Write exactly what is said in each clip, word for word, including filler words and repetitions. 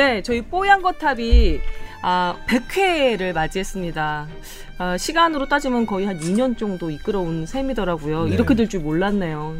네, 저희 뽀얀거탑이 아, 백 회를 맞이했습니다. 아, 시간으로 따지면 거의 한 이 년 정도 이끌어온 셈이더라고요. 네. 이렇게 될 줄 몰랐네요.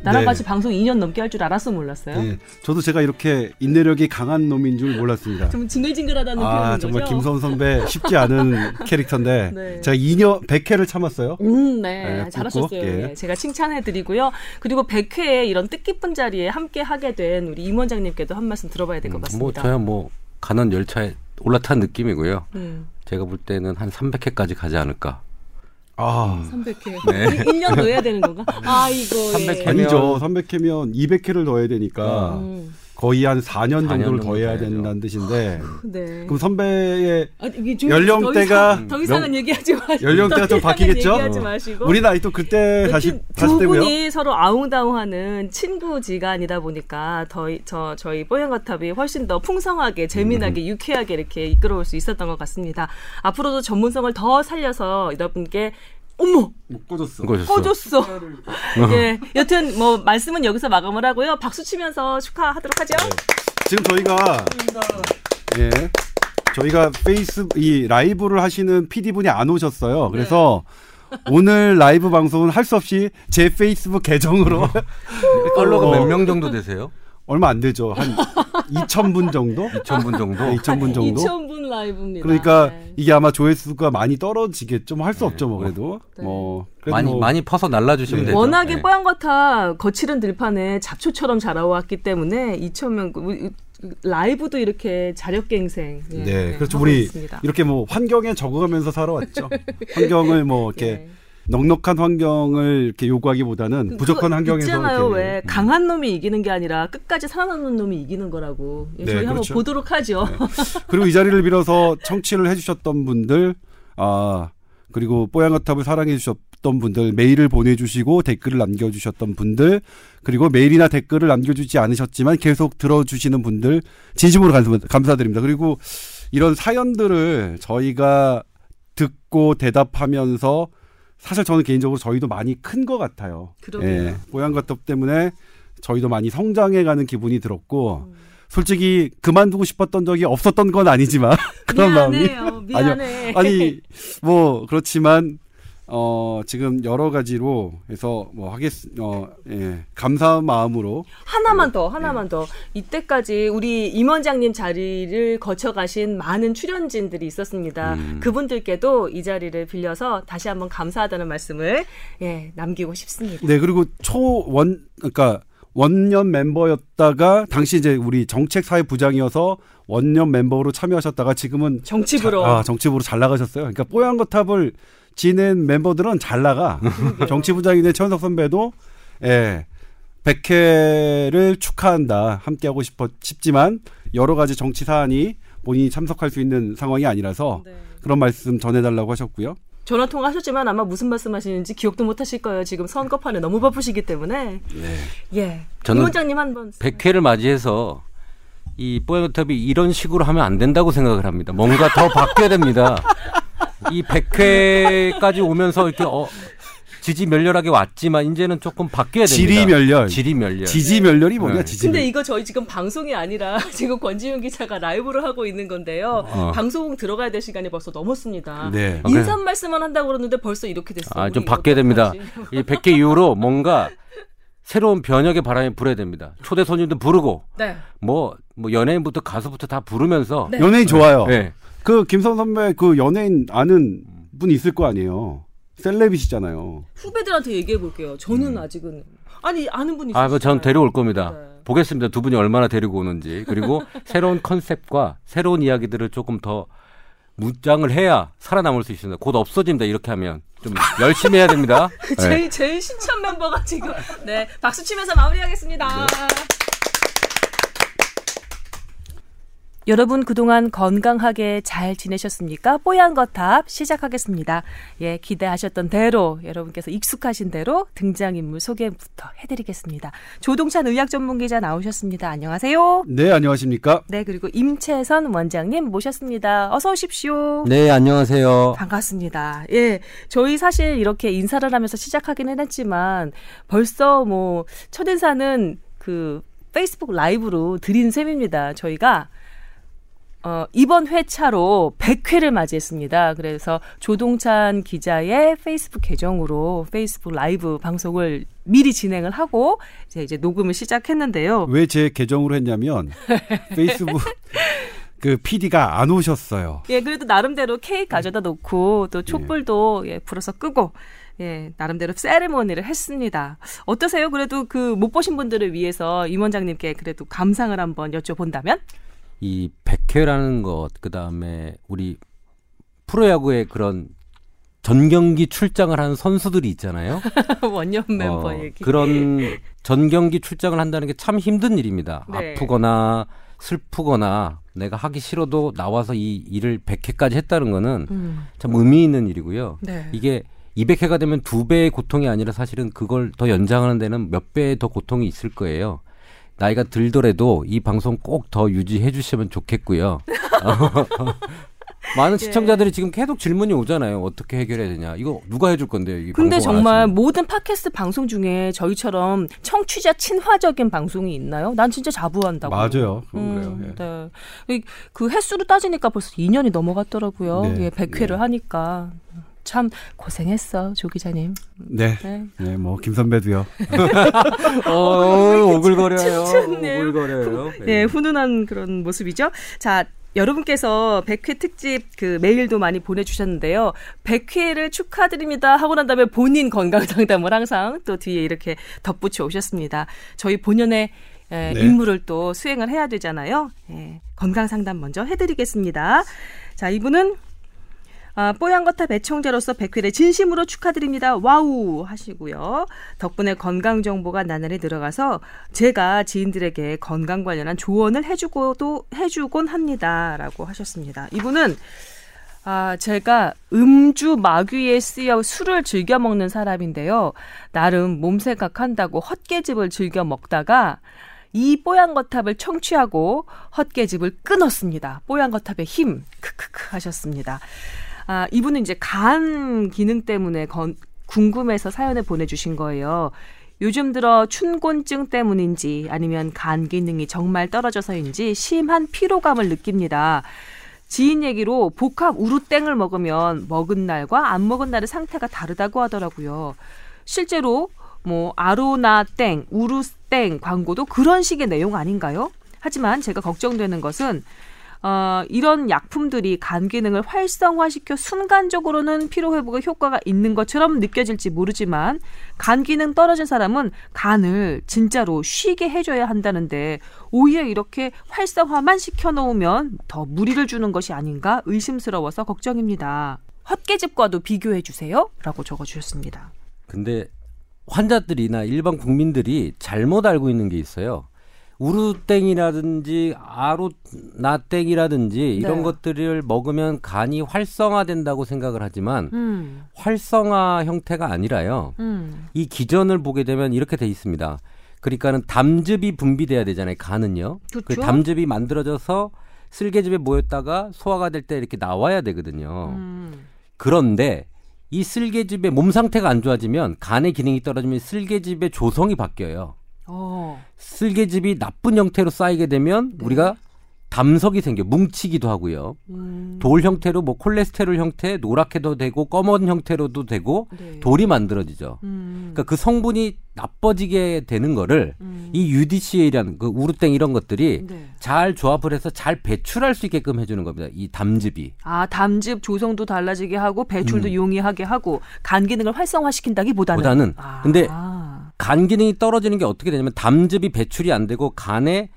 나랑 네. 같이 방송 이 년 넘게 할 줄 알았어 몰랐어요? 네. 저도 제가 이렇게 인내력이 강한 놈인 줄 몰랐습니다. 좀 징글징글하다는 표현인 거죠? 아, 정말 김성은 선배 쉽지 않은 캐릭터인데 네. 제가 이 년 백 회를 참았어요. 음, 네. 네 잘하셨어요. 예. 네. 제가 칭찬해드리고요. 그리고 백 회에 이런 뜻깊은 자리에 함께하게 된 우리 임 원장님께도 한 말씀 들어봐야 될 것 같습니다. 음, 뭐 저야 뭐 가는 열차에 올라탄 느낌이고요. 음. 제가 볼 때는 한 삼백 회까지 가지 않을까. 아, 삼백 회. 네. 일 년 더 해야 되는 건가? 아, 이거. 삼백 회면... 아니죠. 삼백 회면 이백 회를 더 해야 되니까 음. 거의 한 사 년 정도를 사 년 더 해야 해야죠. 된다는 뜻인데. 네. 그럼 선배의 아니, 연령대가. 더 이상은 명... 얘기하지 마시고. 연령대가 좀 바뀌겠죠? 어. 우리 나이 또 그때 다시, 다시 되고요. 두 분이 서로 아웅다웅하는 친구 지간이다 보니까 더, 저, 저희 뽀얀거탑이 훨씬 더 풍성하게, 재미나게, 음. 유쾌하게 이렇게 이끌어올 수 있었던 것 같습니다. 앞으로도 전문성을 더 살려서 여러분께 어머! 꺼졌어. 꺼졌어. 예, 여튼 뭐 말씀은 여기서 마감을 하고요. 박수 치면서 축하하도록 하죠. 네. 지금 저희가 감사합니다. 예, 저희가 페이스 이 라이브를 하시는 피디 분이 안 오셨어요. 그래서 네. 오늘 라이브 방송은 할 수 없이 제 페이스북 계정으로 팔로워가 몇 명 정도 되세요? 얼마 안 되죠. 한 이천 분 정도? 이천 분 정도? 네, 이천 분 정도? 이천 분 라이브입니다. 그러니까 네. 이게 아마 조회수가 많이 떨어지겠죠. 뭐 할 수 네. 없죠. 뭐 그래도. 네. 뭐 그래도 많이, 뭐... 많이 퍼서 날라주시면 네. 되죠. 워낙에 네. 뽀얀거탑 거칠은 들판에 잡초처럼 자라왔기 때문에 이천 명... 라이브도 이렇게 자력갱생. 예, 네. 네. 그렇죠. 우리 있습니다. 이렇게 뭐 환경에 적응하면서 살아왔죠. 환경을 뭐 이렇게. 네. 넉넉한 환경을 이렇게 요구하기보다는 부족한 환경에서 있잖아요. 왜 강한 놈이 이기는 게 아니라 끝까지 살아남는 놈이 이기는 거라고 네, 저희 그렇죠. 한번 보도록 하죠. 네. 그리고 이 자리를 빌어서 청취를 해주셨던 분들, 아 그리고 뽀얀거탑을 사랑해주셨던 분들, 메일을 보내주시고 댓글을 남겨주셨던 분들, 그리고 메일이나 댓글을 남겨주지 않으셨지만 계속 들어주시는 분들 진심으로 감사, 감사드립니다. 그리고 이런 사연들을 저희가 듣고 대답하면서 사실 저는 개인적으로 저희도 많이 큰 것 같아요. 예, 뽀얀거탑 때문에 저희도 많이 성장해가는 기분이 들었고 음. 솔직히 그만두고 싶었던 적이 없었던 건 아니지만 그런 미안해요. 마음이 미안해. 아니요, 아니 뭐 그렇지만 어, 지금 여러 가지로 해서 뭐 하겠 어, 예, 감사한 마음으로 하나만 더 하나만 예. 더 이때까지 우리 임 원장님 자리를 거쳐가신 많은 출연진들이 있었습니다. 음. 그분들께도 이 자리를 빌려서 다시 한번 감사하다는 말씀을 예, 남기고 싶습니다. 네, 그리고 초원 그러니까 원년 멤버였다가 당시 이제 우리 정책사회부장이어서 원년 멤버로 참여하셨다가 지금은 정치부로 자, 아, 정치부로 잘 나가셨어요. 그러니까 뽀얀거탑을 지낸 멤버들은 잘 나가. 정치부장인의 최원석 선배도 예, 백 회를 축하한다. 함께하고 싶어, 싶지만 여러 가지 정치 사안이 본인이 참석할 수 있는 상황이 아니라서 네. 그런 말씀 전해달라고 하셨고요. 전화 통화하셨지만 아마 무슨 말씀하시는지 기억도 못하실 거예요. 지금 선거판에 너무 바쁘시기 때문에. 네. 예. 저는 임 원장님 한번 백 회를 맞이해서 이 뽀얀거탑이 이런 식으로 하면 안 된다고 생각을 합니다. 뭔가 더 바뀌어야 됩니다. 이 백 회까지 오면서 이렇게 어, 지지 멸렬하게 왔지만 이제는 조금 바뀌어야 됩니다. 지리 멸렬. 지리 멸렬. 지지 멸렬이 뭐냐? 네. 지지. 근데 멸렬. 이거 저희 지금 방송이 아니라 지금 권지윤 기자가 라이브로 하고 있는 건데요. 어. 방송 들어가야 될 시간이 벌써 넘었습니다. 네. 인사 말씀만 한다고 그러는데 벌써 이렇게 됐어요. 아, 좀 바뀌어야 됩니다. 이 백 회 이후로 뭔가 새로운 변혁의 바람이 불어야 됩니다. 초대 손님도 부르고 네. 뭐, 뭐 연예인부터 가수부터 다 부르면서 네. 연예인 좋아요. 네. 그 김성은 선배 그 연예인 아는 분 있을 거 아니에요. 셀럽이시잖아요. 후배들한테 얘기해 볼게요. 저는 음. 아직은 아니 아는 분이 있어요. 아, 전 데려올 겁니다. 네. 보겠습니다. 두 분이 얼마나 데리고 오는지. 그리고 새로운 컨셉과 새로운 이야기들을 조금 더 무장을 해야 살아남을 수 있습니다. 곧 없어집니다. 이렇게 하면 좀 열심히 해야 됩니다. 제일 네. 제일 신참 멤버가 지금 네 박수 치면서 마무리하겠습니다. 네. 여러분 그동안 건강하게 잘 지내셨습니까? 뽀얀거탑 시작하겠습니다. 예, 기대하셨던 대로 여러분께서 익숙하신 대로 등장인물 소개부터 해드리겠습니다. 조동찬 의학전문기자 나오셨습니다. 안녕하세요. 네, 안녕하십니까? 네, 그리고 임채선 원장님 모셨습니다. 어서 오십시오. 네, 안녕하세요. 반갑습니다. 예, 저희 사실 이렇게 인사를 하면서 시작하기는 했지만 벌써 뭐 첫인사는 그 페이스북 라이브로 드린 셈입니다. 저희가 어, 이번 회차로 백 회를 맞이했습니다. 그래서 조동찬 기자의 페이스북 계정으로 페이스북 라이브 방송을 미리 진행을 하고 이제, 이제 녹음을 시작했는데요. 왜 제 계정으로 했냐면 페이스북 그 피디가 안 오셨어요. 예, 그래도 나름대로 케이크 가져다 놓고 또 촛불도 예, 예 불어서 끄고 예, 나름대로 세리머니를 했습니다. 어떠세요? 그래도 그 못 보신 분들을 위해서 임 원장님께 그래도 감상을 한번 여쭤본다면? 이 백회라는 것, 그다음에 우리 프로야구의 그런 전경기 출장을 하는 선수들이 있잖아요. 원년 멤버 어, 얘기. 그런 전경기 출장을 한다는 게 참 힘든 일입니다. 네. 아프거나 슬프거나 내가 하기 싫어도 나와서 이 일을 백 회까지 했다는 거는 음. 참 의미 있는 일이고요. 네. 이게 이백 회가 되면 두 배의 고통이 아니라 사실은 그걸 더 연장하는 데는 몇 배의 더 고통이 있을 거예요. 나이가 들더라도 이 방송 꼭 더 유지해 주시면 좋겠고요. 많은 네. 시청자들이 지금 계속 질문이 오잖아요. 어떻게 해결해야 되냐. 이거 누가 해줄 건데요. 이게 근데 정말 모든 팟캐스트 방송 중에 저희처럼 청취자 친화적인 방송이 있나요? 난 진짜 자부한다고. 맞아요. 음, 그래요. 네. 그 횟수로 따지니까 벌써 이 년이 넘어갔더라고요. 네. 예, 백 회를 네. 하니까. 참 고생했어 조 기자님. 네, 네, 네 뭐 김 선배도요. 어, 오글거려요. 오글거려요. 네. 네, 훈훈한 그런 모습이죠. 자, 여러분께서 백 회 특집 그 메일도 많이 보내주셨는데요. 백 회를 축하드립니다 하고 난 다음에 본인 건강 상담을 항상 또 뒤에 이렇게 덧붙여 오셨습니다. 저희 본연의 네. 임무를 또 수행을 해야 되잖아요. 네, 건강 상담 먼저 해드리겠습니다. 자, 이분은. 아, 뽀얀거탑 애청자로서 백 회를 진심으로 축하드립니다. 와우 하시고요. 덕분에 건강정보가 나날이 늘어가서 제가 지인들에게 건강 관련한 조언을 해주고도, 해주곤 합니다. 라고 하셨습니다. 이분은 아, 제가 음주 마귀에 쓰여 술을 즐겨 먹는 사람인데요. 나름 몸 생각한다고 헛개집을 즐겨 먹다가 이 뽀얀거탑을 청취하고 헛개집을 끊었습니다. 뽀얀거탑의 힘 크크크 하셨습니다. 아, 이분은 이제 간 기능 때문에 건, 궁금해서 사연을 보내주신 거예요. 요즘 들어 춘곤증 때문인지 아니면 간 기능이 정말 떨어져서인지 심한 피로감을 느낍니다. 지인 얘기로 복합 우루땡을 먹으면 먹은 날과 안 먹은 날의 상태가 다르다고 하더라고요. 실제로 뭐 아로나땡, 우루땡 광고도 그런 식의 내용 아닌가요? 하지만 제가 걱정되는 것은 어, 이런 약품들이 간 기능을 활성화시켜 순간적으로는 피로회복에 효과가 있는 것처럼 느껴질지 모르지만 간 기능 떨어진 사람은 간을 진짜로 쉬게 해줘야 한다는데 오히려 이렇게 활성화만 시켜놓으면 더 무리를 주는 것이 아닌가 의심스러워서 걱정입니다. 헛개집과도 비교해주세요. 라고 적어주셨습니다. 근데 환자들이나 일반 국민들이 잘못 알고 있는 게 있어요. 우루땡이라든지 아로나땡이라든지 네. 이런 것들을 먹으면 간이 활성화된다고 생각을 하지만 음. 활성화 형태가 아니라요. 음. 이 기전을 보게 되면 이렇게 돼 있습니다. 그러니까는 담즙이 분비돼야 되잖아요. 간은요. 그렇죠? 그 담즙이 만들어져서 쓸개즙에 모였다가 소화가 될 때 이렇게 나와야 되거든요. 음. 그런데 이 쓸개즙의 몸 상태가 안 좋아지면 간의 기능이 떨어지면 쓸개즙의 조성이 바뀌어요. 오. 쓸개즙이 나쁜 형태로 쌓이게 되면 네. 우리가 담석이 생겨 뭉치기도 하고요. 음. 돌 형태로 뭐 콜레스테롤 형태 노랗게도 되고 검은 형태로도 되고 네. 돌이 만들어지죠. 음. 그러니까 그 성분이 나빠지게 되는 거를 음. 이 유디씨에이라는 그 우루땡 이런 것들이 네. 잘 조합을 해서 잘 배출할 수 있게끔 해주는 겁니다. 이 담즙이. 아, 담즙 조성도 달라지게 하고 배출도 음. 용이하게 하고 간 기능을 활성화시킨다기보다는. 보다는. 아. 근데 간 기능이 떨어지는 게 어떻게 되냐면 담즙이 배출이 안 되고 간에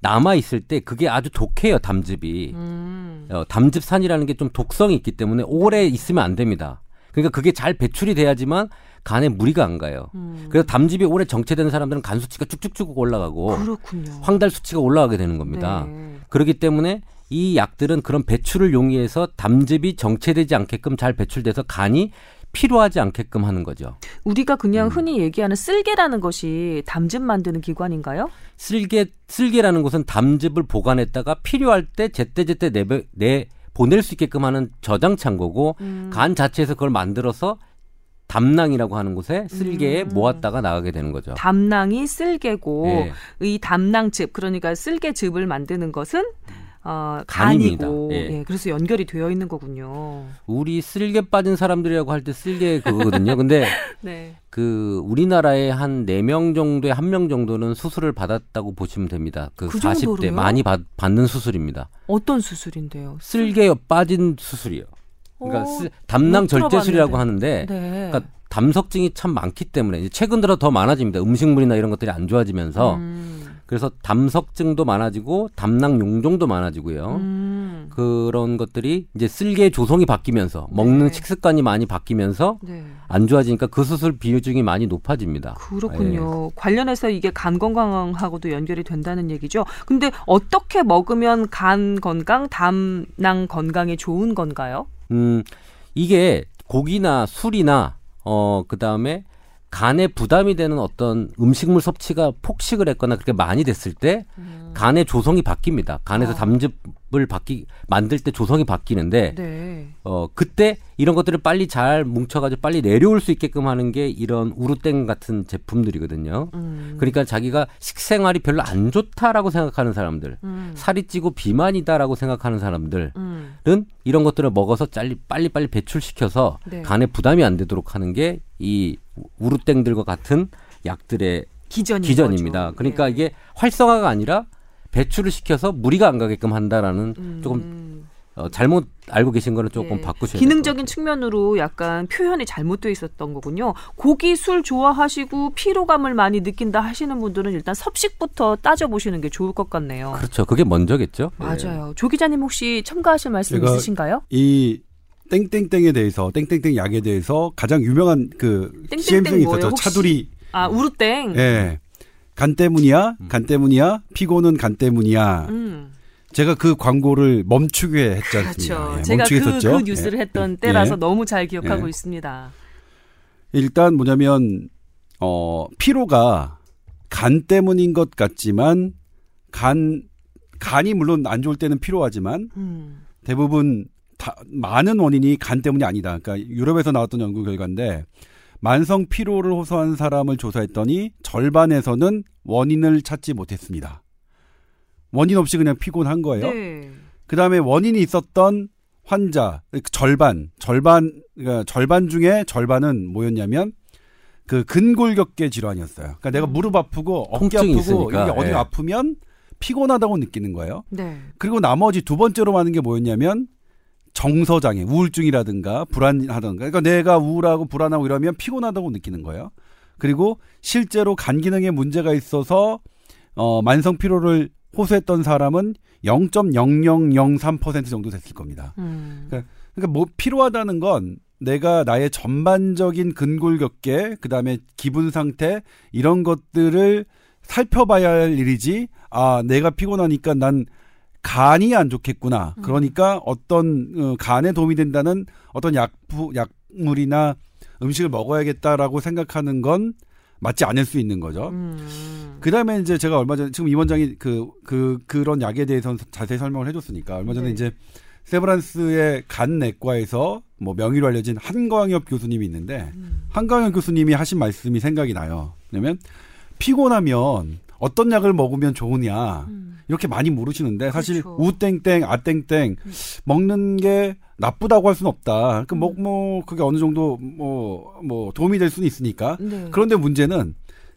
남아 있을 때 그게 아주 독해요. 담즙이. 음. 어, 담즙산이라는 게 좀 독성이 있기 때문에 오래 있으면 안 됩니다. 그러니까 그게 잘 배출이 돼야지만 간에 무리가 안 가요. 음. 그래서 담즙이 오래 정체되는 사람들은 간 수치가 쭉쭉쭉 올라가고 그렇군요. 황달 수치가 올라가게 되는 겁니다. 네. 그렇기 때문에 이 약들은 그런 배출을 용이해서 담즙이 정체되지 않게끔 잘 배출돼서 간이 필요하지 않게끔 하는 거죠. 우리가 그냥 음. 흔히 얘기하는 쓸개라는 것이 담즙 만드는 기관인가요? 쓸개, 쓸개라는 곳은 담즙을 보관했다가 필요할 때 제때제때 내보, 내, 보낼 수 있게끔 하는 저장창고고 음. 간 자체에서 그걸 만들어서 담낭이라고 하는 곳에 쓸개에 음. 모았다가 나가게 되는 거죠. 담낭이 쓸개고 네. 이 담낭즙 그러니까 쓸개즙을 만드는 것은 어, 간이고 예. 예, 그래서 연결이 되어 있는 거군요. 우리 쓸개 빠진 사람들이라고 할 때 쓸개 그거거든요. 근데 네. 그 우리나라에 한 네 명 정도에 한 명 정도는 수술을 받았다고 보시면 됩니다. 그, 그 사십 대 많이 받, 받는 수술입니다. 어떤 수술인데요? 쓸개 빠진 수술이요. 그러니까 오, 쓰, 담낭 절제술이라고 하는데 네. 그러니까 담석증이 참 많기 때문에 이제 최근 들어 더 많아집니다. 음식물이나 이런 것들이 안 좋아지면서 음. 그래서 담석증도 많아지고 담낭 용종도 많아지고요. 음. 그런 것들이 이제 쓸개 조성이 바뀌면서 먹는 네. 식습관이 많이 바뀌면서 네. 안 좋아지니까 그 수술 비중이 많이 높아집니다. 그렇군요. 예. 관련해서 이게 간 건강하고도 연결이 된다는 얘기죠. 근데 어떻게 먹으면 간 건강, 담낭 건강에 좋은 건가요? 음, 이게 고기나 술이나 어, 그다음에 간에 부담이 되는 어떤 음식물 섭취가 폭식을 했거나 그렇게 많이 됐을 때 음. 간의 조성이 바뀝니다. 간에서 아. 담즙을 바뀌, 만들 때 조성이 바뀌는데 네. 어, 그때 이런 것들을 빨리 잘 뭉쳐가지고 빨리 내려올 수 있게끔 하는 게 이런 우루땡 같은 제품들이거든요. 음. 그러니까 자기가 식생활이 별로 안 좋다라고 생각하는 사람들, 음. 살이 찌고 비만이다라고 생각하는 사람들은 음. 이런 것들을 먹어서 빨리 빨리, 빨리 배출시켜서 네. 간에 부담이 안 되도록 하는 게 이 우루땡들과 같은 약들의 기전인 기전입니다. 거죠. 그러니까 네. 이게 활성화가 아니라 배출을 시켜서 무리가 안 가게끔 한다라는 음. 조금 어, 잘못 알고 계신 거는 조금 네. 바꾸셔야 돼요. 기능적인 측면으로 약간 표현이 잘못되어 있었던 거군요. 고기, 술 좋아하시고 피로감을 많이 느낀다 하시는 분들은 일단 섭식부터 따져보시는 게 좋을 것 같네요. 그렇죠. 그게 먼저겠죠. 맞아요. 네. 조 기자님 혹시 첨가하실 말씀 있으신가요? 이 땡땡땡에 대해서 땡땡땡 약에 대해서 가장 유명한 그 씨엠송이 있었죠. 혹시? 차두리. 아 우루땡. 예. 네. 간 때문이야. 간 때문이야. 피곤은 간 때문이야. 음. 제가 그 광고를 멈추게 했지 않습니까? 그렇죠. 예, 제가 그, 그 뉴스를 예. 했던 때라서 예. 너무 잘 기억하고 예. 있습니다. 일단 뭐냐면 어, 피로가 간 때문인 것 같지만 간, 간이 물론 안 좋을 때는 피로하지만 음. 대부분 다, 많은 원인이 간 때문이 아니다. 그러니까 유럽에서 나왔던 연구 결과인데 만성 피로를 호소한 사람을 조사했더니 절반에서는 원인을 찾지 못했습니다. 원인 없이 그냥 피곤한 거예요. 네. 그다음에 원인이 있었던 환자 절반, 절반, 그러니까 절반 중에 절반은 뭐였냐면 그 근골격계 질환이었어요. 그러니까 내가 무릎 아프고 어깨 아프고 있으니까. 여기 어디가 네. 아프면 피곤하다고 느끼는 거예요. 네. 그리고 나머지 두 번째로 많은 게 뭐였냐면 정서장애, 우울증이라든가 불안하던가. 그러니까 내가 우울하고 불안하고 이러면 피곤하다고 느끼는 거예요. 그리고 실제로 간 기능에 문제가 있어서 어, 만성 피로를 호소했던 사람은 영 점 영영영삼 퍼센트 정도 됐을 겁니다. 음. 그러니까, 그러니까 뭐 피로하다는 건 내가 나의 전반적인 근골격계, 그다음에 기분 상태 이런 것들을 살펴봐야 할 일이지. 아, 내가 피곤하니까 난 간이 안 좋겠구나. 그러니까 음. 어떤 어, 간에 도움이 된다는 어떤 약부, 약물이나 음식을 먹어야겠다라고 생각하는 건 맞지 않을 수 있는 거죠. 음. 그 다음에 이제 제가 얼마 전에 지금 임 원장이 그, 그, 그런 약에 대해서 자세히 설명을 해줬으니까 얼마 전에 네. 이제 세브란스의 간 내과에서 뭐 명의로 알려진 한광엽 교수님이 있는데 음. 한광엽 교수님이 하신 말씀이 생각이 나요. 왜냐면 피곤하면 어떤 약을 먹으면 좋으냐 음. 이렇게 많이 모르시는데 사실 그렇죠. 우땡땡 아땡땡 음. 먹는 게 나쁘다고 할 수는 없다. 그러니까 음. 뭐, 뭐 그게 어느 정도 뭐, 뭐 도움이 될 수는 있으니까. 네. 그런데 문제는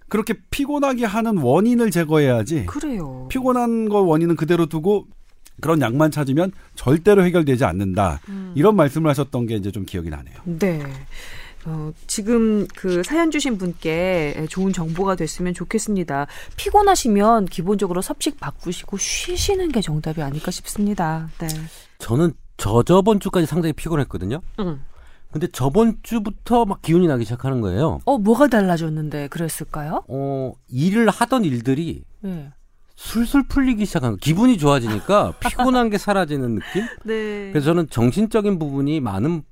그렇게 피곤하게 하는 원인을 제거해야지. 그래요. 피곤한 거 원인은 그대로 두고 그런 약만 찾으면 절대로 해결되지 않는다. 음. 이런 말씀을 하셨던 게 이제 좀 기억이 나네요. 네. 어, 지금 그 사연 주신 분께 좋은 정보가 됐으면 좋겠습니다. 피곤하시면 기본적으로 섭식 바꾸시고 쉬시는 게 정답이 아닐까 싶습니다. 네. 저는 저 저번 주까지 상당히 피곤했거든요. 응. 근데 저번 주부터 막 기운이 나기 시작하는 거예요. 어, 뭐가 달라졌는데 그랬을까요? 어, 일을 하던 일들이 네. 술술 풀리기 시작한 거예요. 기분이 좋아지니까 피곤한 게 사라지는 느낌? 네. 그래서 저는 정신적인 부분이 많은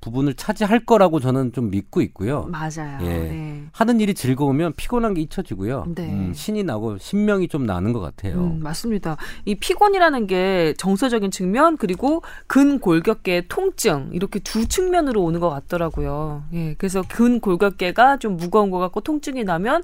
부분을 차지할 거라고 저는 좀 믿고 있고요. 맞아요. 예. 네. 하는 일이 즐거우면 피곤한 게 잊혀지고요. 네. 음, 신이 나고 신명이 좀 나는 것 같아요. 음, 맞습니다. 이 피곤이라는 게 정서적인 측면 그리고 근골격계 통증 이렇게 두 측면으로 오는 것 같더라고요. 예. 그래서 근골격계가 좀 무거운 것 같고 통증이 나면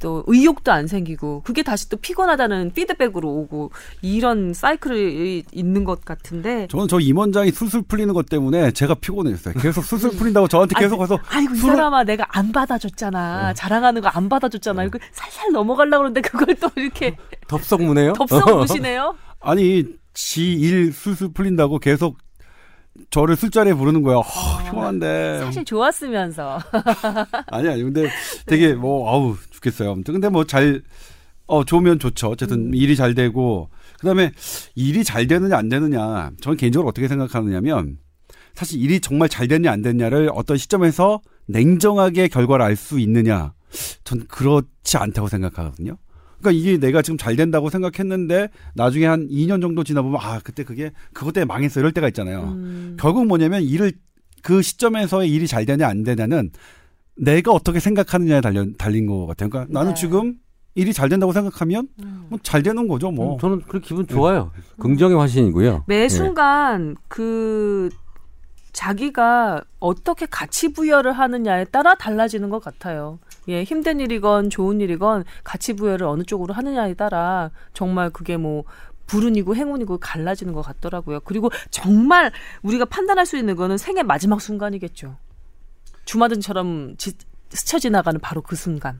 또 의욕도 안 생기고 그게 다시 또 피곤하다는 피드백으로 오고 이런 사이클이 있는 것 같은데, 저는 저 임원장이 술술 풀리는 것 때문에 제가 피곤해졌어요. 계속 술술 풀린다고 저한테 계속 가서 아이고 술을... 이 사람아 내가 안 받아줬잖아. 어. 자랑하는 거 안 받아줬잖아. 어. 살살 넘어가려고 그러는데 그걸 또 이렇게 덥석무네요. 덥석무시네요. 아니 지일 술술 풀린다고 계속 저를 술자리에 부르는 거야. 어, 어, 피곤한데. 사실 좋았으면서. 아니, 아니, 근데 되게 뭐, 아우, 죽겠어요. 아무튼. 근데 뭐 잘, 어, 좋으면 좋죠. 어쨌든 음. 일이 잘 되고. 그 다음에 일이 잘 되느냐, 안 되느냐. 저는 개인적으로 어떻게 생각하느냐면 사실 일이 정말 잘 되느냐, 안 되느냐를 어떤 시점에서 냉정하게 결과를 알 수 있느냐. 전 그렇지 않다고 생각하거든요. 그러니까 이게 내가 지금 잘 된다고 생각했는데 나중에 한 이 년 정도 지나보면 아 그때 그게 그것 때문에 망했어 이럴 때가 있잖아요. 음. 결국 뭐냐면 일을 그 시점에서의 일이 잘 되냐 안 되냐는 내가 어떻게 생각하느냐에 달려, 달린 것 같아요. 그러니까 네. 나는 지금 일이 잘 된다고 생각하면 뭐 잘 되는 거죠 뭐. 음, 저는 그 기분 좋아요. 네. 긍정의 화신이고요. 매 순간 네. 그 자기가 어떻게 가치 부여를 하느냐에 따라 달라지는 것 같아요. 예, 힘든 일이건 좋은 일이건 가치부여를 어느 쪽으로 하느냐에 따라 정말 그게 뭐 불운이고 행운이고 갈라지는 것 같더라고요. 그리고 정말 우리가 판단할 수 있는 거는 생의 마지막 순간이겠죠. 주마등처럼 지, 스쳐 지나가는 바로 그 순간.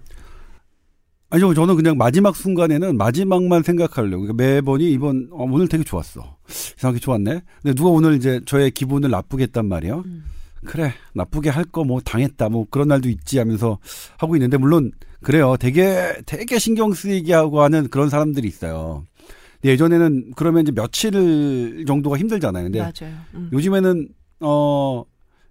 아니요, 저는 그냥 마지막 순간에는 마지막만 생각하려고. 그러니까 매번이 이번 어, 오늘 되게 좋았어. 이상하게 좋았네. 근데 누가 오늘 이제 저의 기분을 나쁘겠단 말이에요. 음. 그래 나쁘게 할 거 뭐 당했다 뭐 그런 날도 있지 하면서 하고 있는데, 물론 그래요 되게 되게 신경 쓰이게 하고 하는 그런 사람들이 있어요. 예전에는 그러면 이제 며칠 정도가 힘들잖아요. 근데 맞아요. 음. 요즘에는 어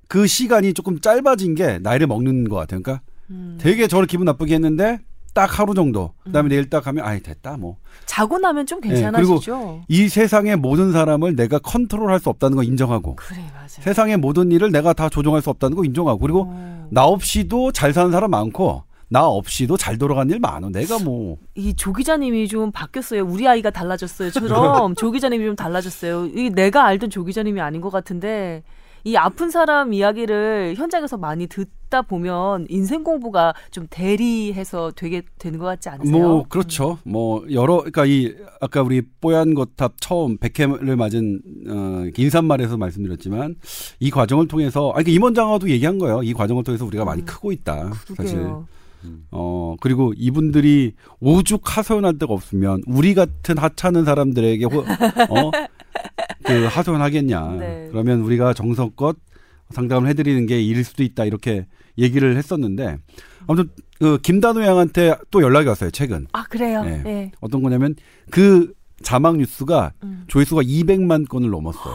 그 시간이 조금 짧아진 게 나이를 먹는 것 같아요. 그러니까 음. 되게 저를 기분 나쁘게 했는데 딱 하루 정도. 그다음에 음. 내일 딱 하면 아이 됐다 뭐. 자고 나면 좀 괜찮아지죠. 네, 그리고 이 세상의 모든 사람을 내가 컨트롤할 수 없다는 거 인정하고. 그래 맞아요. 세상의 모든 일을 내가 다 조종할 수 없다는 거 인정하고. 그리고 오. 나 없이도 잘 사는 사람 많고 나 없이도 잘 돌아가는 일 많아. 내가 뭐. 이 조 기자님이 좀 바뀌었어요. 우리 아이가 달라졌어요. 저처럼 조 기자님이 좀 달라졌어요. 이 내가 알던 조 기자님이 아닌 것 같은데. 이 아픈 사람 이야기를 현장에서 많이 듣다 보면 인생 공부가 좀 대리해서 되게 되는 것 같지 않으세요? 뭐 그렇죠. 음. 뭐 여러 그러니까 이 아까 우리 뽀얀거탑 처음 백 회를 맞은 어, 인사말에서 말씀드렸지만 이 과정을 통해서 아니 그러니까 임원장하고도 얘기한 거예요. 이 과정을 통해서 우리가 많이 음. 크고 있다. 그러게요. 사실. 어 그리고 이분들이 오죽 하소연할 데가 없으면 우리 같은 하찮은 사람들에게 호, 어, 그 하소연하겠냐. 네. 그러면 우리가 정성껏 상담을 해드리는 게 일일 수도 있다 이렇게 얘기를 했었는데, 아무튼 그 김단우 양한테 또 연락이 왔어요 최근. 아 그래요? 네. 네. 어떤 거냐면 그 자막 뉴스가 음. 조회수가 이백만 건을 넘었어요.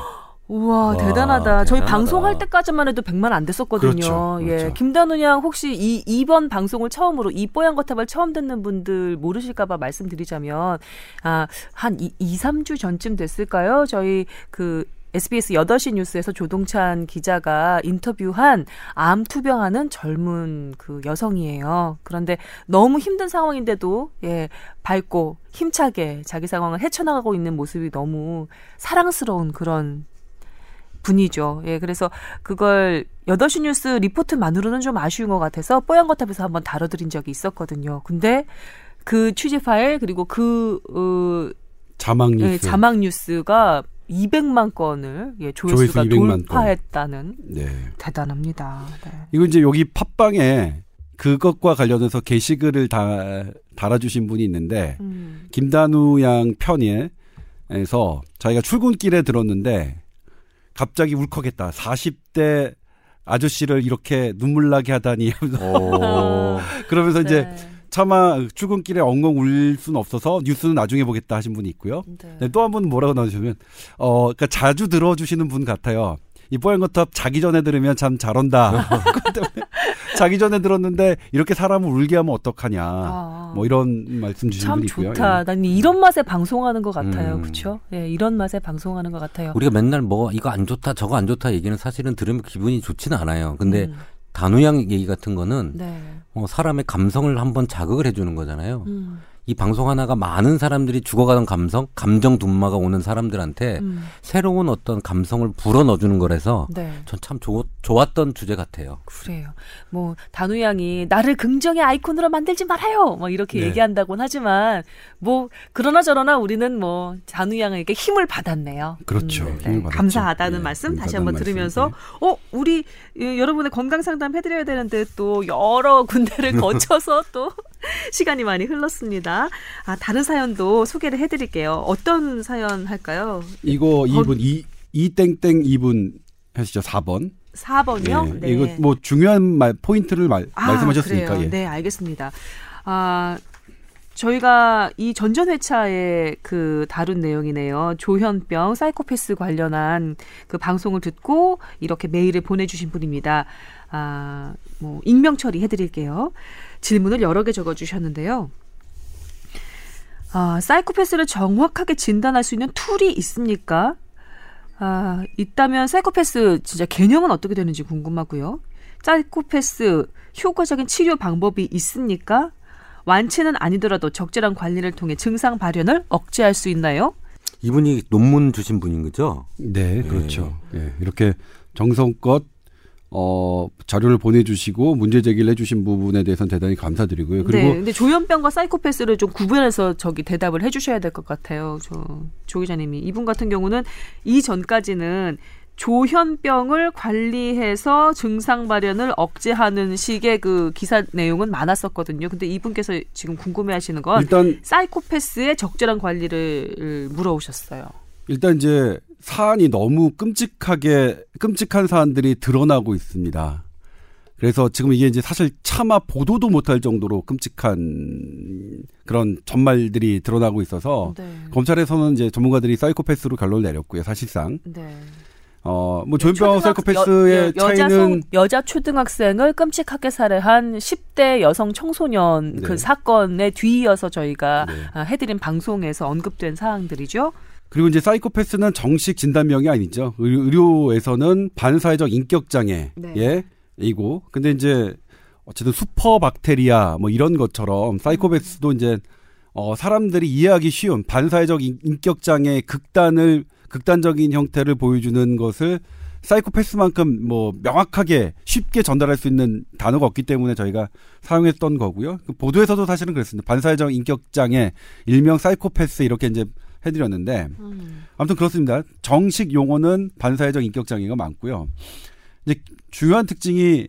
우와, 와, 대단하다. 대단하다. 저희 방송할 때까지만 해도 백만 안 됐었거든요. 그렇죠, 그렇죠. 예, 김단우 양 혹시 이 이번 방송을 처음으로 이 뽀얀 거탑을 처음 듣는 분들 모르실까 봐 말씀드리자면 아, 한 이, 삼 주 전쯤 됐을까요? 저희 그 에스비에스 여덟 시 뉴스에서 조동찬 기자가 인터뷰한 암 투병하는 젊은 그 여성이에요. 그런데 너무 힘든 상황인데도 예, 밝고 힘차게 자기 상황을 헤쳐나가고 있는 모습이 너무 사랑스러운 그런 분이죠. 예, 그래서 그걸 여덟 시 뉴스 리포트만으로는 좀 아쉬운 것 같아서 뽀얀거탑에서 한번 다뤄드린 적이 있었거든요. 근데 그 취재 파일 그리고 그 어, 자막 뉴스 예, 자막 뉴스가 이백만 건을 예, 조회수가 조회수 돌파했다는 건. 네. 대단합니다. 네. 이거 이제 여기 팟빵에 그것과 관련해서 게시글을 다 달아주신 분이 있는데 음. 김단우 양 편에서 자기가 출근길에 들었는데. 갑자기 울컥했다. 사십 대 아저씨를 이렇게 눈물 나게 하다니 하면서 그러면서 네. 이제 차마 출근길에 엉엉 울 수는 없어서 뉴스는 나중에 보겠다 하신 분이 있고요. 네. 네, 또 한 분은 뭐라고 나누시면 어, 그러니까 자주 들어주시는 분 같아요. 이 뽀얀거탑 자기 전에 들으면 참 잘 온다. 자기 전에 들었는데 이렇게 사람을 울게 하면 어떡하냐. 아, 뭐 이런 말씀 주신 분이 있고요. 참 좋다. 예. 난 이런 맛에 방송하는 것 같아요. 음. 그렇죠? 예, 이런 맛에 방송하는 것 같아요. 우리가 맨날 뭐 이거 안 좋다 저거 안 좋다 얘기는 사실은 들으면 기분이 좋지는 않아요. 근데 음. 단우양 얘기 같은 거는 네. 어, 사람의 감성을 한번 자극을 해주는 거잖아요. 음. 이 방송 하나가 많은 사람들이 죽어가던 감성, 감정 둔마가 오는 사람들한테 음. 새로운 어떤 감성을 불어넣어주는 거라서 네. 전 참 좋았던 주제 같아요. 그래요. 뭐 단우 양이 나를 긍정의 아이콘으로 만들지 말아요. 뭐 이렇게 네. 얘기한다곤 하지만 뭐 그러나 저러나 우리는 뭐 단우 양에게 힘을 받았네요. 그렇죠. 음, 네. 힘을 받았죠. 감사하다는 네. 말씀 다시 한번 들으면서 말씀. 어 우리 여러분의 건강 상담 해드려야 되는데 또 여러 군데를 거쳐서 또 시간이 많이 흘렀습니다. 아, 다른 사연도 소개를 해드릴게요. 어떤 사연 할까요? 이거 이분 이 이땡땡 이분 하시죠. 사 번. 사 번이요? 네. 네. 이거 뭐 중요한 말 포인트를 말, 아, 말씀하셨으니까. 예. 네, 알겠습니다. 아 저희가 이 전전 회차에 그 다룬 내용이네요. 조현병 사이코패스 관련한 그 방송을 듣고 이렇게 메일을 보내주신 분입니다. 아, 뭐 익명 처리해드릴게요. 질문을 여러 개 적어주셨는데요. 아, 사이코패스를 정확하게 진단할 수 있는 툴이 있습니까? 아, 있다면 사이코패스 진짜 개념은 어떻게 되는지 궁금하고요. 사이코패스 효과적인 치료 방법이 있습니까? 완치는 아니더라도 적절한 관리를 통해 증상 발현을 억제할 수 있나요? 이분이 논문 주신 분인 거죠? 네, 그렇죠. 네. 네, 이렇게 정성껏 어, 자료를 보내주시고 문제 제기를 해주신 부분에 대해서는 대단히 감사드리고요. 그리고 네, 근데 조현병과 사이코패스를 좀 구별해서 저기 대답을 해주셔야 될 것 같아요. 저, 조 기자님이 이분 같은 경우는 이전까지는 조현병을 관리해서 증상 발현을 억제하는 식의 그 기사 내용은 많았었거든요. 근데 이분께서 지금 궁금해하시는 건 일단 사이코패스의 적절한 관리를 물어오셨어요. 일단 이제 사안이 너무 끔찍하게 끔찍한 사안들이 드러나고 있습니다. 그래서 지금 이게 이제 사실 차마 보도도 못할 정도로 끔찍한 그런 전말들이 드러나고 있어서 네. 검찰에서는 이제 전문가들이 사이코패스로 결론을 내렸고요. 사실상. 네. 어, 뭐 조현병하고 사이코패스의 여, 여, 여자 차이는 소, 여자 초등학생을 끔찍하게 살해한 십 대 여성 청소년 네. 그 사건에 뒤이어서 저희가 네. 해드린 방송에서 언급된 사항들이죠. 그리고 이제 사이코패스는 정식 진단명이 아니죠. 의료에서는 반사회적 인격장애이고, 네. 근데 이제 어쨌든 슈퍼박테리아 뭐 이런 것처럼 사이코패스도 이제 어, 사람들이 이해하기 쉬운 반사회적 인격장애의 극단을 극단적인 형태를 보여주는 것을 사이코패스만큼 뭐 명확하게 쉽게 전달할 수 있는 단어가 없기 때문에 저희가 사용했던 거고요. 보도에서도 사실은 그랬습니다. 반사회적 인격장애, 일명 사이코패스 이렇게 이제 해드렸는데 아무튼 그렇습니다. 정식 용어는 반사회적 인격장애가 많고요. 이제 중요한 특징이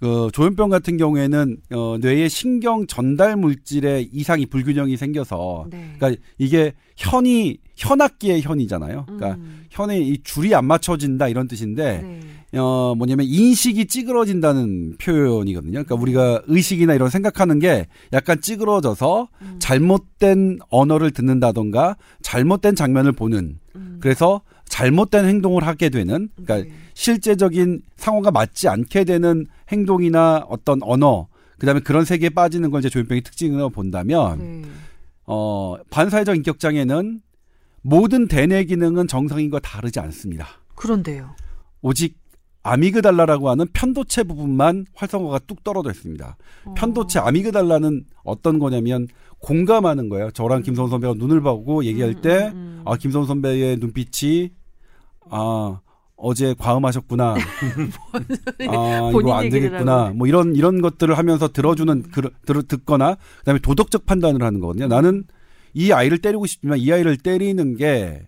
어, 조현병 같은 경우에는 어, 뇌의 신경 전달 물질의 이상이 불균형이 생겨서 네. 그러니까 이게 현이 현악기의 현이잖아요. 그러니까 음. 현의 이 줄이 안 맞춰진다 이런 뜻인데 네. 어, 뭐냐면 인식이 찌그러진다는 표현이거든요. 그러니까 음. 우리가 의식이나 이런 생각하는 게 약간 찌그러져서 음. 잘못된 언어를 듣는다던가 잘못된 장면을 보는 음. 그래서 잘못된 행동을 하게 되는 그러니까 네. 실제적인 상황과 맞지 않게 되는 행동이나 어떤 언어 그다음에 그런 세계에 빠지는 걸 이제 조현병의 특징으로 본다면 네. 어, 반사회적 인격장애는 모든 대뇌 기능은 정상인과 다르지 않습니다. 그런데요. 오직 아미그달라라고 하는 편도체 부분만 활성화가 뚝 떨어져 있습니다. 어. 편도체 아미그달라는 어떤 거냐면 공감하는 거예요. 저랑 김성훈 선배가 눈을 보고 얘기할 음, 때 음, 음. 아, 김성훈 선배의 눈빛이 아, 어제 과음하셨구나. 아, 이거 안 되겠구나. 뭐 이런 이런 것들을 하면서 들어주는 그, 들, 듣거나 그다음에 도덕적 판단을 하는 거거든요. 나는 이 아이를 때리고 싶지만 이 아이를 때리는 게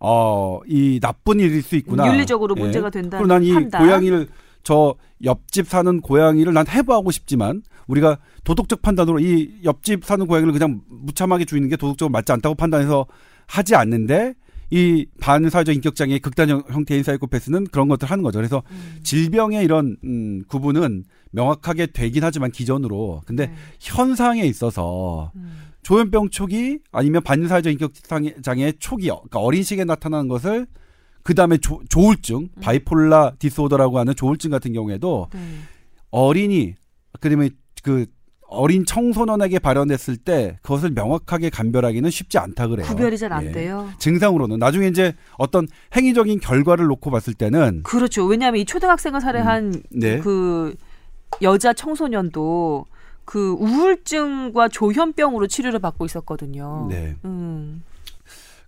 어, 이 나쁜 일일 수 있구나. 윤리적으로 문제가 예. 된다는 판단. 그리고 난 이 고양이를 저 옆집 사는 고양이를 난 해부하고 싶지만 우리가 도덕적 판단으로 이 옆집 사는 고양이를 그냥 무참하게 죽이는 게 도덕적으로 맞지 않다고 판단해서 하지 않는데 이 반사회적 인격장애의 극단 형태인 사이코패스는 그런 것들을 하는 거죠. 그래서 음. 질병의 이런 음, 구분은 명확하게 되긴 하지만 기존으로. 근데 네. 현상에 있어서 음. 조현병 초기 아니면 반사회적 인격장애의 초기 그러니까 어린 시기에 나타나는 것을 그 다음에 조울증 바이폴라 디스오더라고 하는 조울증 같은 경우에도 네. 어린이 그러면 그 어린 청소년에게 발현했을 때 그것을 명확하게 간별하기는 쉽지 않다 그래요. 구별이 잘 안 예. 돼요. 증상으로는 나중에 이제 어떤 행위적인 결과를 놓고 봤을 때는 그렇죠. 왜냐하면 이 초등학생을 살해한 음, 네. 그 여자 청소년도 그 우울증과 조현병으로 치료를 받고 있었거든요. 네. 음.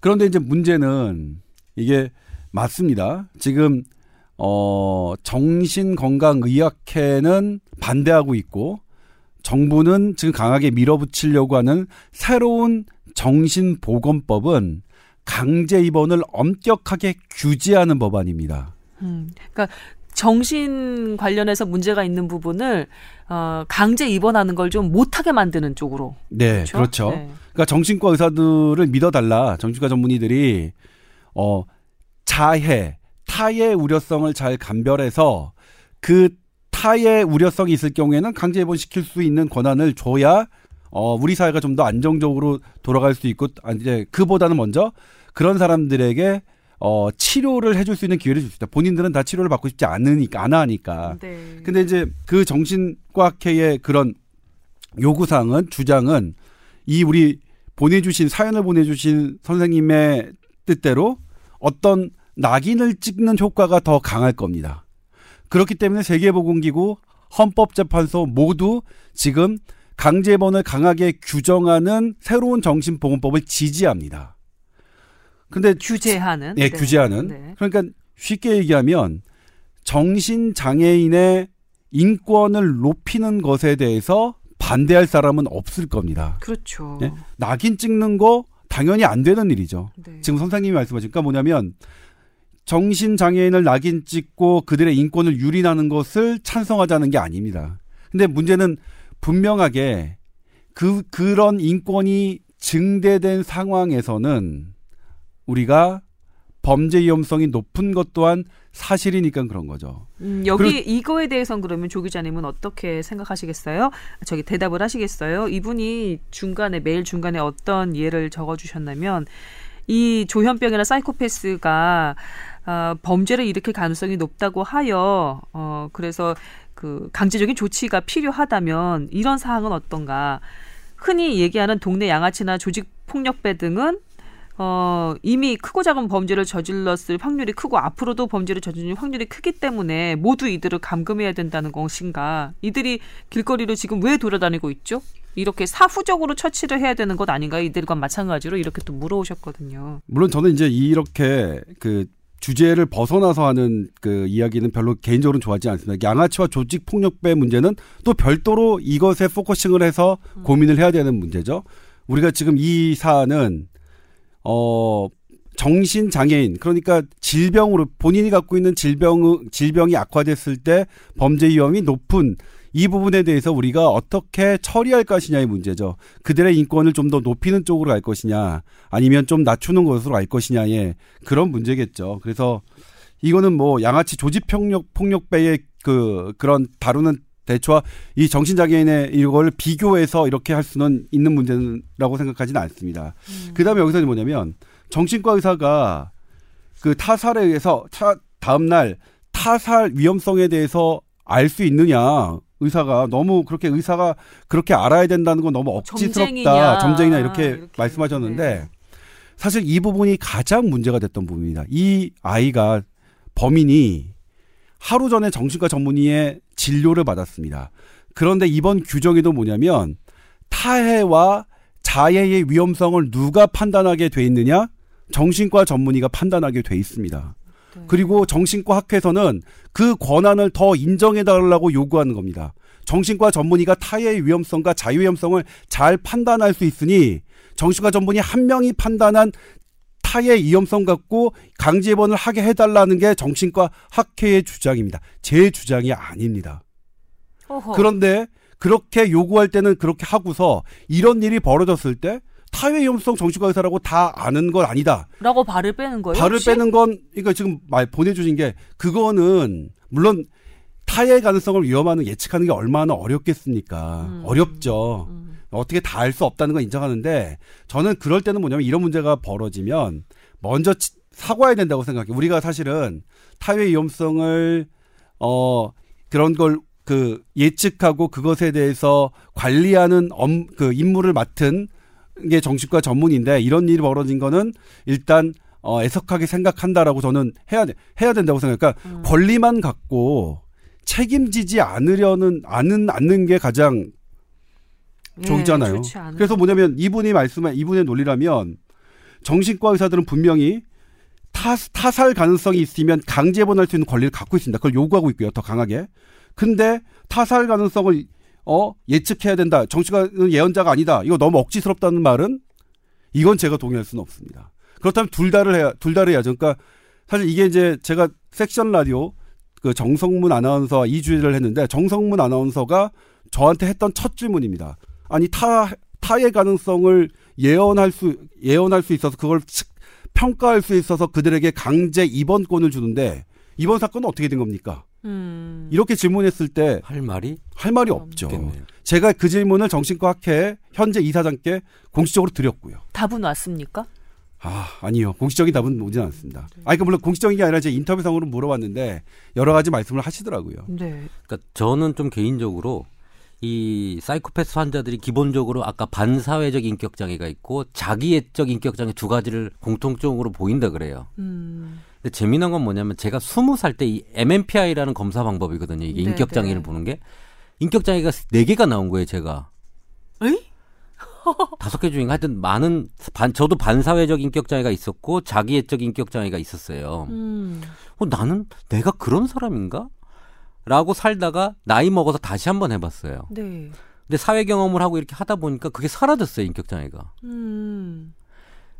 그런데 이제 문제는 이게 맞습니다. 지금 어, 정신건강의학회는 반대하고 있고 정부는 지금 강하게 밀어붙이려고 하는 새로운 정신보건법은 강제 입원을 엄격하게 규제하는 법안입니다. 음, 그러니까 정신 관련해서 문제가 있는 부분을 어, 강제 입원하는 걸 좀 못하게 만드는 쪽으로. 네, 그렇죠. 그렇죠. 네. 그러니까 정신과 의사들을 믿어달라. 정신과 전문의들이 어, 자해, 타해 우려성을 잘 감별해서 그 타해 우려성이 있을 경우에는 강제 입원시킬 수 있는 권한을 줘야 어, 우리 사회가 좀 더 안정적으로 돌아갈 수 있고, 이제 그보다는 먼저 그런 사람들에게 어, 치료를 해줄 수 있는 기회를 줄 수 있다. 본인들은 다 치료를 받고 싶지 않으니까, 안 하니까. 네. 근데 이제 그 정신과학회의 그런 요구사항은, 주장은 이 우리 보내주신, 사연을 보내주신 선생님의 뜻대로 어떤 낙인을 찍는 효과가 더 강할 겁니다. 그렇기 때문에 세계보건기구, 헌법재판소 모두 지금 강제 입원을 강하게 규정하는 새로운 정신보건법을 지지합니다. 근데 규제하는? 네, 네. 규제하는. 네. 그러니까 쉽게 얘기하면 정신장애인의 인권을 높이는 것에 대해서 반대할 사람은 없을 겁니다. 그렇죠. 네? 낙인 찍는 거 당연히 안 되는 일이죠. 네. 지금 선생님이 말씀하신 게 뭐냐면 정신장애인을 낙인 찍고 그들의 인권을 유린하는 것을 찬성하자는 게 아닙니다. 근데 문제는 분명하게 그, 그런 인권이 증대된 상황에서는 우리가 범죄 위험성이 높은 것 또한 사실이니까 그런 거죠. 음, 여기 이거에 대해서는 그러면 조 기자님은 어떻게 생각하시겠어요? 저기 대답을 하시겠어요? 이분이 중간에, 매일 중간에 어떤 예를 적어주셨냐면 이 조현병이나 사이코패스가 어, 범죄를 일으킬 가능성이 높다고 하여 어, 그래서 그 강제적인 조치가 필요하다면 이런 사항은 어떤가? 흔히 얘기하는 동네 양아치나 조직폭력배 등은 어, 이미 크고 작은 범죄를 저질렀을 확률이 크고 앞으로도 범죄를 저질 확률이 크기 때문에 모두 이들을 감금해야 된다는 것인가? 이들이 길거리로 지금 왜 돌아다니고 있죠? 이렇게 사후적으로 처치를 해야 되는 것 아닌가? 이들과 마찬가지로 이렇게 또 물어오셨거든요. 물론 저는 이제 이렇게 그 주제를 벗어나서 하는 그 이야기는 별로 개인적으로는 좋아하지 않습니다. 양아치와 조직폭력배 문제는 또 별도로 이것에 포커싱을 해서 음. 고민을 해야 되는 문제죠. 우리가 지금 이 사안은 어, 정신장애인, 그러니까 질병으로 본인이 갖고 있는 질병, 질병이 악화됐을 때 범죄 위험이 높은 이 부분에 대해서 우리가 어떻게 처리할 것이냐의 문제죠. 그들의 인권을 좀 더 높이는 쪽으로 갈 것이냐 아니면 좀 낮추는 것으로 갈 것이냐의 그런 문제겠죠. 그래서 이거는 뭐 양아치 조직폭력, 폭력배의 그, 그런 다루는 대처와 이 정신장애인의 이걸 비교해서 이렇게 할 수는 있는 문제라고 생각하지는 않습니다. 음. 그 다음에 여기서는 뭐냐면 정신과 의사가 그 타살에 의해서 타, 다음날 타살 위험성에 대해서 알 수 있느냐. 의사가 너무 그렇게 의사가 그렇게 알아야 된다는 건 너무 억지스럽다. 점쟁이냐, 점쟁이냐 이렇게, 이렇게 말씀하셨는데 네. 사실 이 부분이 가장 문제가 됐던 부분입니다. 이 아이가 범인이 하루 전에 정신과 전문의의 진료를 받았습니다. 그런데 이번 규정에도 뭐냐면 타해와 자해의 위험성을 누가 판단하게 돼 있느냐? 정신과 전문의가 판단하게 돼 있습니다. 그리고 정신과 학회에서는 그 권한을 더 인정해달라고 요구하는 겁니다. 정신과 전문의가 타해의 위험성과 자해 위험성을 잘 판단할 수 있으니 정신과 전문의 한 명이 판단한 타해 위험성 갖고 강제 입원을 하게 해달라는 게 정신과 학회의 주장입니다. 제 주장이 아닙니다. 어허. 그런데 그렇게 요구할 때는 그렇게 하고서 이런 일이 벌어졌을 때 타해 위험성 정신과 의사라고 다 아는 건 아니다. 라고 발을 빼는 거예요? 발을 혹시? 빼는 건, 그러니까 지금 말 보내주신 게, 그거는, 물론 타해 가능성을 위험하는 예측하는 게 얼마나 어렵겠습니까? 음. 어렵죠. 음. 어떻게 다 알 수 없다는 건 인정하는데, 저는 그럴 때는 뭐냐면 이런 문제가 벌어지면, 먼저 치, 사과해야 된다고 생각해요. 우리가 사실은 타해 위험성을, 어, 그런 걸, 그, 예측하고 그것에 대해서 관리하는 엄, 그 임무를 맡은, 이게 정신과 전문인데 이런 일이 벌어진 거는 일단 어, 애석하게 생각한다라고 저는 해야 돼, 해야 된다고 생각해요. 그러니까 음. 권리만 갖고 책임지지 않으려는 않은 않는 게 가장 적잖아요. 네, 그래서 뭐냐면 이분이 말씀한 이분의 논리라면 정신과 의사들은 분명히 타, 타살 가능성이 있으면 강제 입원할 수 있는 권리를 갖고 있습니다. 그걸 요구하고 있고요. 더 강하게. 근데 타살 가능성을 어, 예측해야 된다. 정치가는 예언자가 아니다. 이거 너무 억지스럽다는 말은 이건 제가 동의할 수는 없습니다. 그렇다면 둘 다를 해야, 둘 다를 해야죠. 그러니까 사실 이게 이제 제가 섹션 라디오 그 정성문 아나운서와 이주일을 했는데 정성문 아나운서가 저한테 했던 첫 질문입니다. 아니 타, 타의 가능성을 예언할 수, 예언할 수 있어서 그걸 평가할 수 있어서 그들에게 강제 입원권을 주는데 이번 사건은 어떻게 된 겁니까? 음. 이렇게 질문했을 때 할 말이? 할 말이 없죠. 없겠네요. 제가 그 질문을 정신과 학회 현재 이사장께 공식적으로 드렸고요. 답은 왔습니까? 아, 아니요. 공식적인 답은 오진 않습니다. 네. 아니, 그 물론 공식적인 게 아니라 제 인터뷰상으로 물어봤는데 여러 가지 말씀을 하시더라고요. 네. 그러니까 저는 좀 개인적으로 이 사이코패스 환자들이 기본적으로 아까 반사회적 인격장애가 있고 자기애적 인격장애 두 가지를 공통적으로 보인다 그래요. 음. 근데 재미난 건 뭐냐면 제가 스무 살 때 이 엠엠피아이라는 검사 방법이거든요. 이게 네네. 인격장애를 보는 게. 인격장애가 네 개가 나온 거예요, 제가. 에이? 다섯 개 중에 하여튼 많은 반, 저도 반사회적 인격장애가 있었고 자기애적 인격장애가 있었어요. 음. 어, 나는 내가 그런 사람인가? 라고 살다가 나이 먹어서 다시 한번 해봤어요. 네. 근데 사회 경험을 하고 이렇게 하다 보니까 그게 사라졌어요, 인격장애가. 음.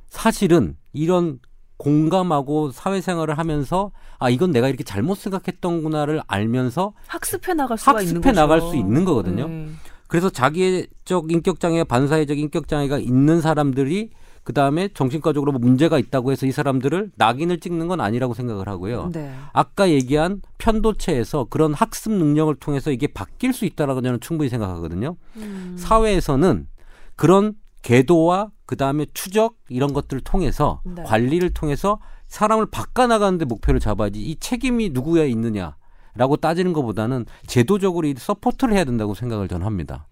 사실은 이런 공감하고 사회생활을 하면서 아 이건 내가 이렇게 잘못 생각했던구나를 알면서 학습해 나갈 수가 학습해 있는 거죠. 나갈 수 있는 거거든요. 네. 그래서 자기애적 인격장애, 반사회적 인격장애가 있는 사람들이 그 다음에 정신과적으로 문제가 있다고 해서 이 사람들을 낙인을 찍는 건 아니라고 생각을 하고요. 네. 아까 얘기한 편도체에서 그런 학습 능력을 통해서 이게 바뀔 수 있다라고 저는 충분히 생각하거든요. 음. 사회에서는 그런 계도와 그 다음에 추적 이런 것들을 통해서 네. 관리를 통해서 사람을 바꿔나가는 데 목표를 잡아야지 이 책임이 누구에 있느냐라고 따지는 것보다는 제도적으로 이 서포트를 해야 된다고 생각을 저는 합니다.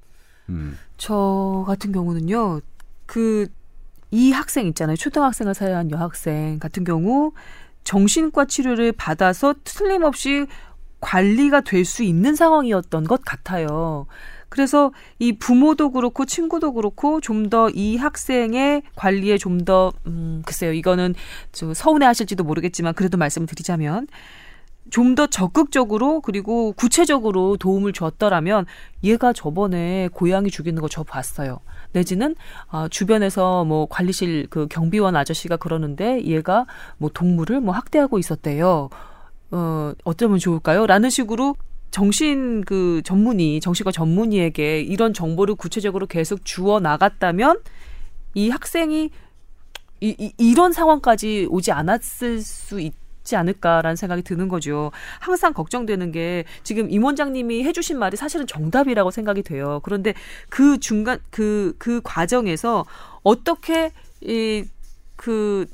음. 저 같은 경우는요. 그 이 학생 있잖아요. 초등학생을 사유한 여학생 같은 경우 정신과 치료를 받아서 틀림없이 관리가 될 수 있는 상황이었던 것 같아요. 그래서 이 부모도 그렇고 친구도 그렇고 좀 더 이 학생의 관리에 좀 더 음, 글쎄요. 이거는 좀 서운해하실지도 모르겠지만 그래도 말씀을 드리자면 좀 더 적극적으로 그리고 구체적으로 도움을 줬더라면 얘가 저번에 고양이 죽이는 거 저 봤어요. 내지는 아, 주변에서 뭐 관리실 그 경비원 아저씨가 그러는데 얘가 뭐 동물을 뭐 학대하고 있었대요. 어, 어쩌면 좋을까요? 라는 식으로 정신 그 전문의, 정신과 전문의에게 이런 정보를 구체적으로 계속 주어 나갔다면 이 학생이 이, 이, 이런 상황까지 오지 않았을 수 있지 않을까라는 생각이 드는 거죠. 항상 걱정되는 게 지금 임 원장님이 해주신 말이 사실은 정답이라고 생각이 돼요. 그런데 그 중간, 그, 그 과정에서 어떻게 이, 그,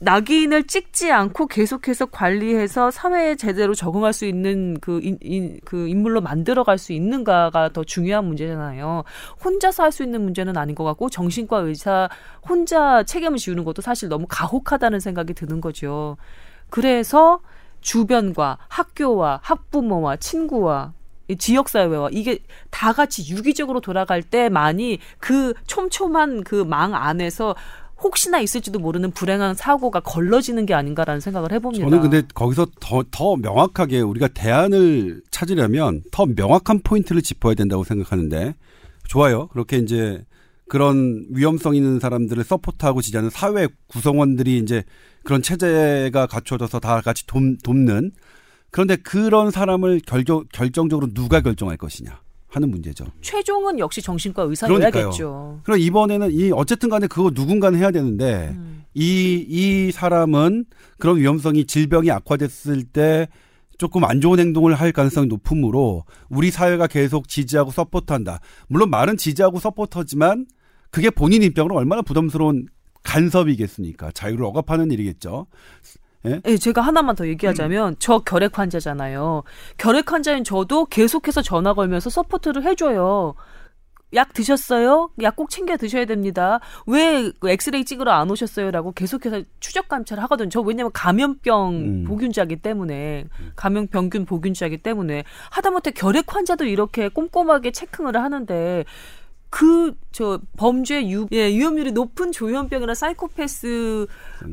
낙인을 찍지 않고 계속해서 관리해서 사회에 제대로 적응할 수 있는 그, 인, 인, 그 인물로 만들어갈 수 있는가가 더 중요한 문제잖아요. 혼자서 할 수 있는 문제는 아닌 것 같고 정신과 의사 혼자 책임을 지우는 것도 사실 너무 가혹하다는 생각이 드는 거죠. 그래서 주변과 학교와 학부모와 친구와 지역사회와 이게 다 같이 유기적으로 돌아갈 때만이 그 촘촘한 그 망 안에서 혹시나 있을지도 모르는 불행한 사고가 걸러지는 게 아닌가라는 생각을 해봅니다. 저는 근데 거기서 더, 더 명확하게 우리가 대안을 찾으려면 더 명확한 포인트를 짚어야 된다고 생각하는데 좋아요. 그렇게 이제 그런 위험성 있는 사람들을 서포트하고 지지하는 사회 구성원들이 이제 그런 체제가 갖춰져서 다 같이 돕, 돕는 그런데 그런 사람을 결정, 결정적으로 누가 결정할 것이냐. 하는 문제죠. 최종은 역시 정신과 의사여야겠죠. 그럼 이번에는 이 어쨌든 간에 그거 누군가는 해야 되는데 음. 이, 이 사람은 그런 위험성이 질병이 악화됐을 때 조금 안 좋은 행동을 할 가능성이 높으므로 우리 사회가 계속 지지하고 서포트한다. 물론 말은 지지하고 서포트하지만 그게 본인 입장으로 얼마나 부담스러운 간섭이겠습니까. 자유를 억압하는 일이겠죠. 예? 예, 제가 하나만 더 얘기하자면 음. 저 결핵 환자잖아요. 결핵 환자인 저도 계속해서 전화 걸면서 서포트를 해줘요. 약 드셨어요? 약 꼭 챙겨 드셔야 됩니다. 왜 엑스레이 찍으러 안 오셨어요? 라고 계속해서 추적 감찰을 하거든요. 저 왜냐면 감염병 음. 보균자이기 때문에 감염병균 보균자이기 때문에 하다못해 결핵 환자도 이렇게 꼼꼼하게 체크를 하는데 그 저 범죄 유 예, 위험률이 높은 조현병이나 사이코패스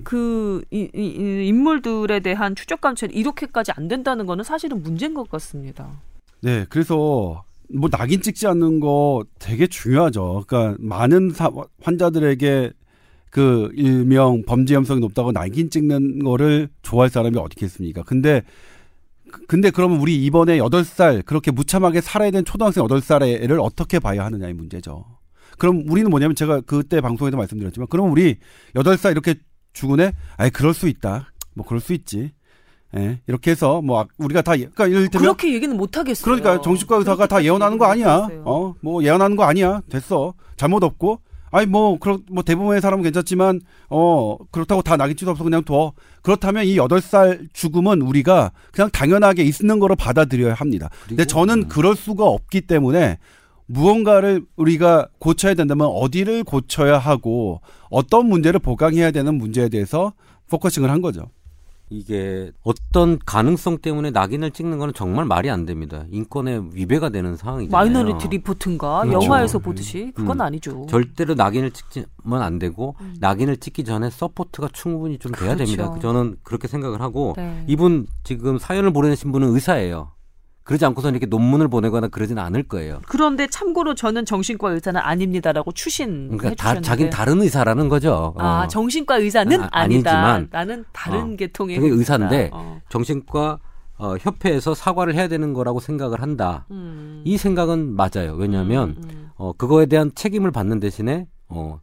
그 이, 이, 인물들에 대한 추적 감찰이 이렇게까지 안 된다는 거는 사실은 문제인 것 같습니다. 네, 그래서 뭐 낙인 찍지 않는 거 되게 중요하죠. 그러니까 많은 사, 환자들에게 그 일명 범죄 염성이 높다고 낙인 찍는 거를 좋아할 사람이 어디 있겠습니까? 근데 근데 그러면 우리 이번에 여덟 살 그렇게 무참하게 살해된 된 초등학생 여덟 살의 애를 어떻게 봐야 하느냐의 문제죠. 그럼 우리는 뭐냐면 제가 그때 방송에서 말씀드렸지만 그럼 우리 여덟 살 이렇게 죽은 애 아이 그럴 수 있다. 뭐 그럴 수 있지. 예, 이렇게 해서 뭐 우리가 다 그러니까 예를 들면 그렇게 얘기는 못 하겠어요. 그러니까 정신과 의사가 다 예언하는 거 아니야. 어, 뭐 예언하는 거 아니야. 됐어. 잘못 없고 아니 뭐 그런 뭐 대부분의 사람은 괜찮지만 어 그렇다고 다 낙인치도 없어 그냥 둬. 그렇다면 이 여덟 살 죽음은 우리가 그냥 당연하게 있는 거로 받아들여야 합니다. 근데 저는 그럴 수가 없기 때문에 무언가를 우리가 고쳐야 된다면 어디를 고쳐야 하고 어떤 문제를 보강해야 되는 문제에 대해서 포커싱을 한 거죠. 이게 어떤 가능성 때문에 낙인을 찍는 건 정말 말이 안 됩니다. 인권에 위배가 되는 상황이잖아요. 마이너리티 리포트인가 그렇죠. 영화에서 보듯이 그건 음. 아니죠. 절대로 낙인을 찍지만 안 되고 음. 낙인을 찍기 전에 서포트가 충분히 좀 돼야 그렇죠. 됩니다. 저는 그렇게 생각을 하고 네. 이분 지금 사연을 보내신 분은 의사예요. 그러지 않고서 이렇게 논문을 보내거나 그러진 않을 거예요. 그런데 참고로 저는 정신과 의사는 아닙니다라고 추신해 그러니까 주셨는데. 자기는 다른 의사라는 거죠. 어. 아 정신과 의사는 아, 아니다. 아니지만, 나는 다른 어, 계통의 의사인데 어. 정신과 어, 협회에서 사과를 해야 되는 거라고 생각을 한다. 음. 이 생각은 맞아요. 왜냐하면 음, 음. 어, 그거에 대한 책임을 받는 대신에 어,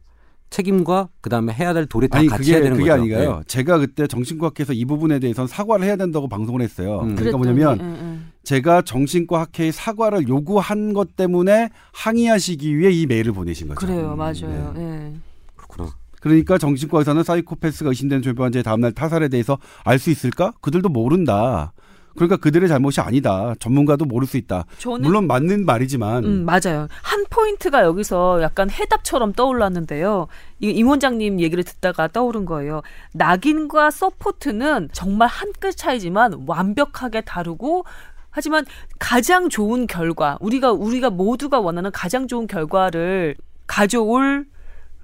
책임과 그다음에 해야 될 도리 다 아니, 같이 그게, 해야 되는 그게 거죠. 그게 아니가요. 네. 제가 그때 정신과학회에서 이 부분에 대해서는 사과를 해야 된다고 방송을 했어요. 음. 그러니까 그랬더니, 뭐냐면 음, 음. 제가 정신과학회의 사과를 요구한 것 때문에 항의하시기 위해 이 메일을 보내신 거죠. 그래요. 맞아요. 네. 네. 그렇구나. 그러니까 정신과 의사는 사이코패스가 의심되는 조현병 환자의 다음날 타살에 대해서 알 수 있을까? 그들도 모른다. 그러니까 그들의 잘못이 아니다. 전문가도 모를 수 있다. 물론 맞는 말이지만. 음, 맞아요. 한 포인트가 여기서 약간 해답처럼 떠올랐는데요. 임 원장님 얘기를 듣다가 떠오른 거예요. 낙인과 서포트는 정말 한 끗 차이지만 완벽하게 다르고 하지만 가장 좋은 결과, 우리가 우리가 모두가 원하는 가장 좋은 결과를 가져올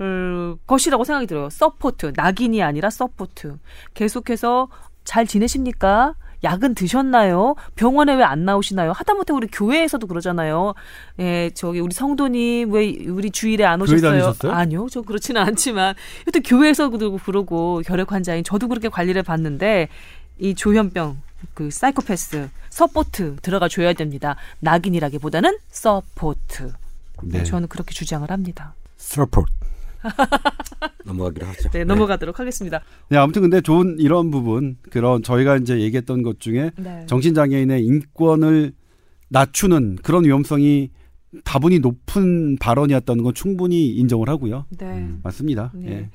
음, 것이라고 생각이 들어요. 서포트, 낙인이 아니라 서포트. 계속해서 잘 지내십니까? 약은 드셨나요? 병원에 왜 안 나오시나요? 하다못해 우리 교회에서도 그러잖아요. 예, 저기 우리 성도님 왜 우리 주일에 안 오셨어요? 교회 다니셨어요? 아니요, 저 그렇지는 않지만 또 교회에서도 그러고 결핵 환자인 저도 그렇게 관리를 받는데 이 조현병, 그 사이코패스, 서포트 들어가 줘야 됩니다. 낙인이라기보다는 서포트. 네. 저는 그렇게 주장을 합니다. 서포트. 넘어가기로 하죠. 네, 넘어가도록 네. 하겠습니다. 네, 아무튼 근데 좋은 이런 부분, 그런 저희가 이제 얘기했던 것 중에 네. 정신장애인의 인권을 낮추는 그런 위험성이 다분히 높은 발언이었다는 건 충분히 인정을 하고요. 네, 음, 맞습니다. 네. 예.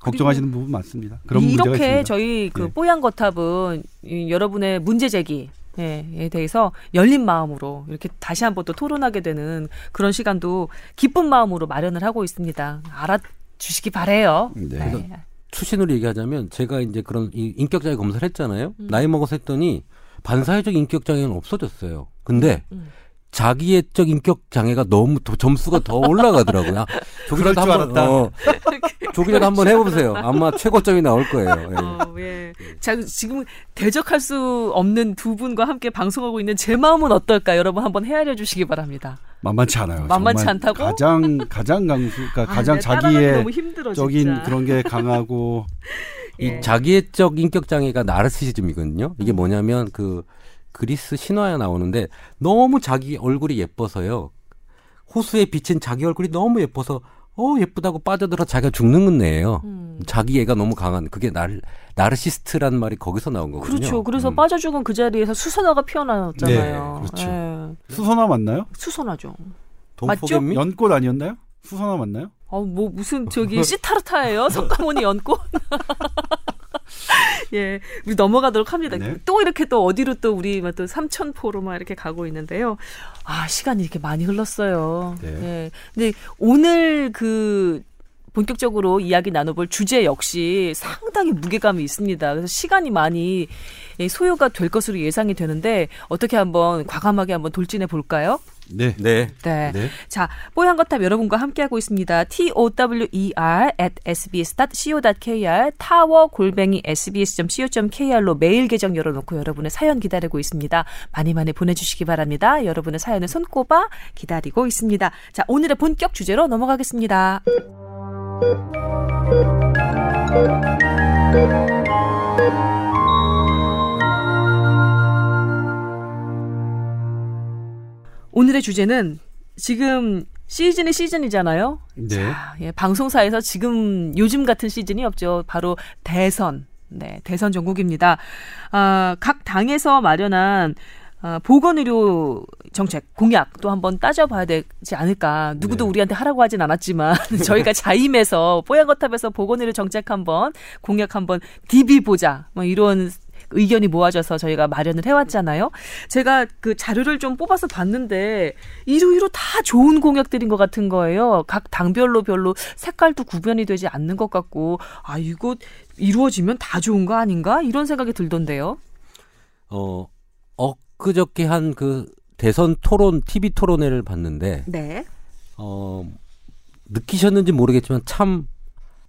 걱정하시는 부분 맞습니다. 그런 이렇게 문제가 있습니다. 저희 그 예. 뽀얀거탑은 여러분의 문제 제기. 예,에 대해서 열린 마음으로 이렇게 다시 한번 또 토론하게 되는 그런 시간도 기쁜 마음으로 마련을 하고 있습니다. 알아주시기 바래요. 네. 네. 추신으로 얘기하자면 제가 이제 그런 인격장애 검사를 했잖아요. 음. 나이 먹어서 했더니 반사회적 인격장애는 없어졌어요. 근데 음. 자기애적 인격장애가 너무 더 점수가 더 올라가더라고요. 아, 그럴 줄 알았다. 어, 조기라도 한번 해보세요. 아마 최고점이 나올 거예요. 예. 어, 예. 자, 지금 대적할 수 없는 두 분과 함께 방송하고 있는 제 마음은 어떨까? 여러분 한번 헤아려 주시기 바랍니다. 만만치 않아요. 만만치 않다고? 가장, 가장 강수, 그러니까 아, 가장 네, 자기애적인 그런 게 강하고. 예. 이 자기애적 인격장애가 나르시즘이거든요. 이게 뭐냐면 그, 그리스 신화에 나오는데 너무 자기 얼굴이 예뻐서요. 호수에 비친 자기 얼굴이 너무 예뻐서 어 예쁘다고 빠져들어 자기가 죽는 건데요. 음. 자기애가 너무 강한 그게 날, 나르시스트란 말이 거기서 나온 거거든요. 그렇죠. 그래서 음. 빠져 죽은 그 자리에서 수선화가 피어나잖아요. 네, 그렇죠. 예. 수선화 맞나요? 수선화죠. 맞죠? 연꽃 아니었나요? 수선화 맞나요? 아, 뭐 무슨 저기 시타르타예요? 석가모니 연꽃? 예, 우리 넘어가도록 합니다. 네. 또 이렇게 또 어디로 또 우리 막 또 삼천포로 막 이렇게 가고 있는데요. 아, 시간이 이렇게 많이 흘렀어요. 네. 예. 근데 오늘 그 본격적으로 이야기 나눠볼 주제 역시 상당히 무게감이 있습니다. 그래서 시간이 많이 소요가 될 것으로 예상이 되는데 어떻게 한번 과감하게 한번 돌진해 볼까요? 네. 네. 네. 네. 자, 뽀얀거탑 여러분과 함께하고 있습니다. tower at 에스비에스 닷 씨오 닷 케이알 타워 골뱅이 에스비에스 닷 씨오 닷 케이알로 메일 계정 열어놓고 여러분의 사연 기다리고 있습니다. 많이 많이 보내주시기 바랍니다. 여러분의 사연을 손꼽아 기다리고 있습니다. 자, 오늘의 본격 주제로 넘어가겠습니다. 오늘의 주제는 지금 시즌이 시즌이잖아요. 네. 자, 예, 방송사에서 지금 요즘 같은 시즌이 없죠. 바로 대선, 네, 대선 전국입니다. 아, 각 당에서 마련한 아, 보건의료 정책, 공약 또 한번 따져봐야 되지 않을까. 누구도 네. 우리한테 하라고 하진 않았지만 저희가 자임해서 뽀얀거탑에서 보건의료 정책 한번, 공약 한번 디비보자 뭐 이런 의견이 모아져서 저희가 마련을 해왔잖아요. 제가 그 자료를 좀 뽑아서 봤는데 이루이루 다 좋은 공약들인 것 같은 거예요. 각 당별로 별로 색깔도 구별이 되지 않는 것 같고, 아, 이거 이루어지면 다 좋은 거 아닌가? 이런 생각이 들던데요. 어, 엊그저께 한 그 대선 토론, 티비 토론회를 봤는데, 네. 어, 느끼셨는지 모르겠지만 참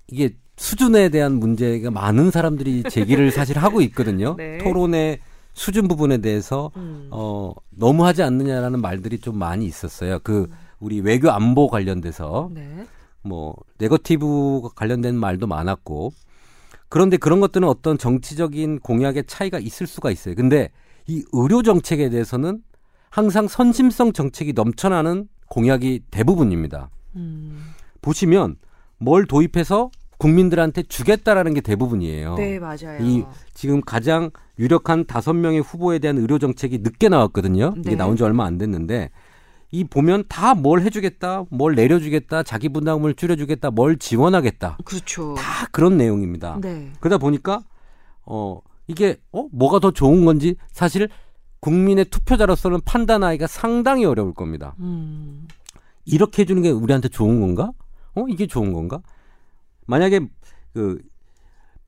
이게 수준에 대한 문제가 많은 사람들이 제기를 사실 하고 있거든요. 네. 토론의 수준 부분에 대해서 음. 어, 너무하지 않느냐라는 말들이 좀 많이 있었어요. 그 음. 우리 외교 안보 관련돼서 네. 뭐 네거티브 관련된 말도 많았고, 그런데 그런 것들은 어떤 정치적인 공약의 차이가 있을 수가 있어요. 근데 이 의료 정책에 대해서는 항상 선심성 정책이 넘쳐나는 공약이 대부분입니다. 음. 보시면 뭘 도입해서 국민들한테 주겠다라는 게 대부분이에요. 네, 맞아요. 이 지금 가장 유력한 다섯 명의 후보에 대한 의료 정책이 늦게 나왔거든요. 이게 네. 나온 지 얼마 안 됐는데 이 보면 다 뭘 해주겠다, 뭘 내려주겠다, 자기 부담을 줄여주겠다, 뭘 지원하겠다. 그렇죠. 다 그런 내용입니다. 네. 그러다 보니까 어 이게 어 뭐가 더 좋은 건지 사실 국민의 투표자로서는 판단하기가 상당히 어려울 겁니다. 음. 이렇게 해주는 게 우리한테 좋은 건가? 어 이게 좋은 건가? 만약에 그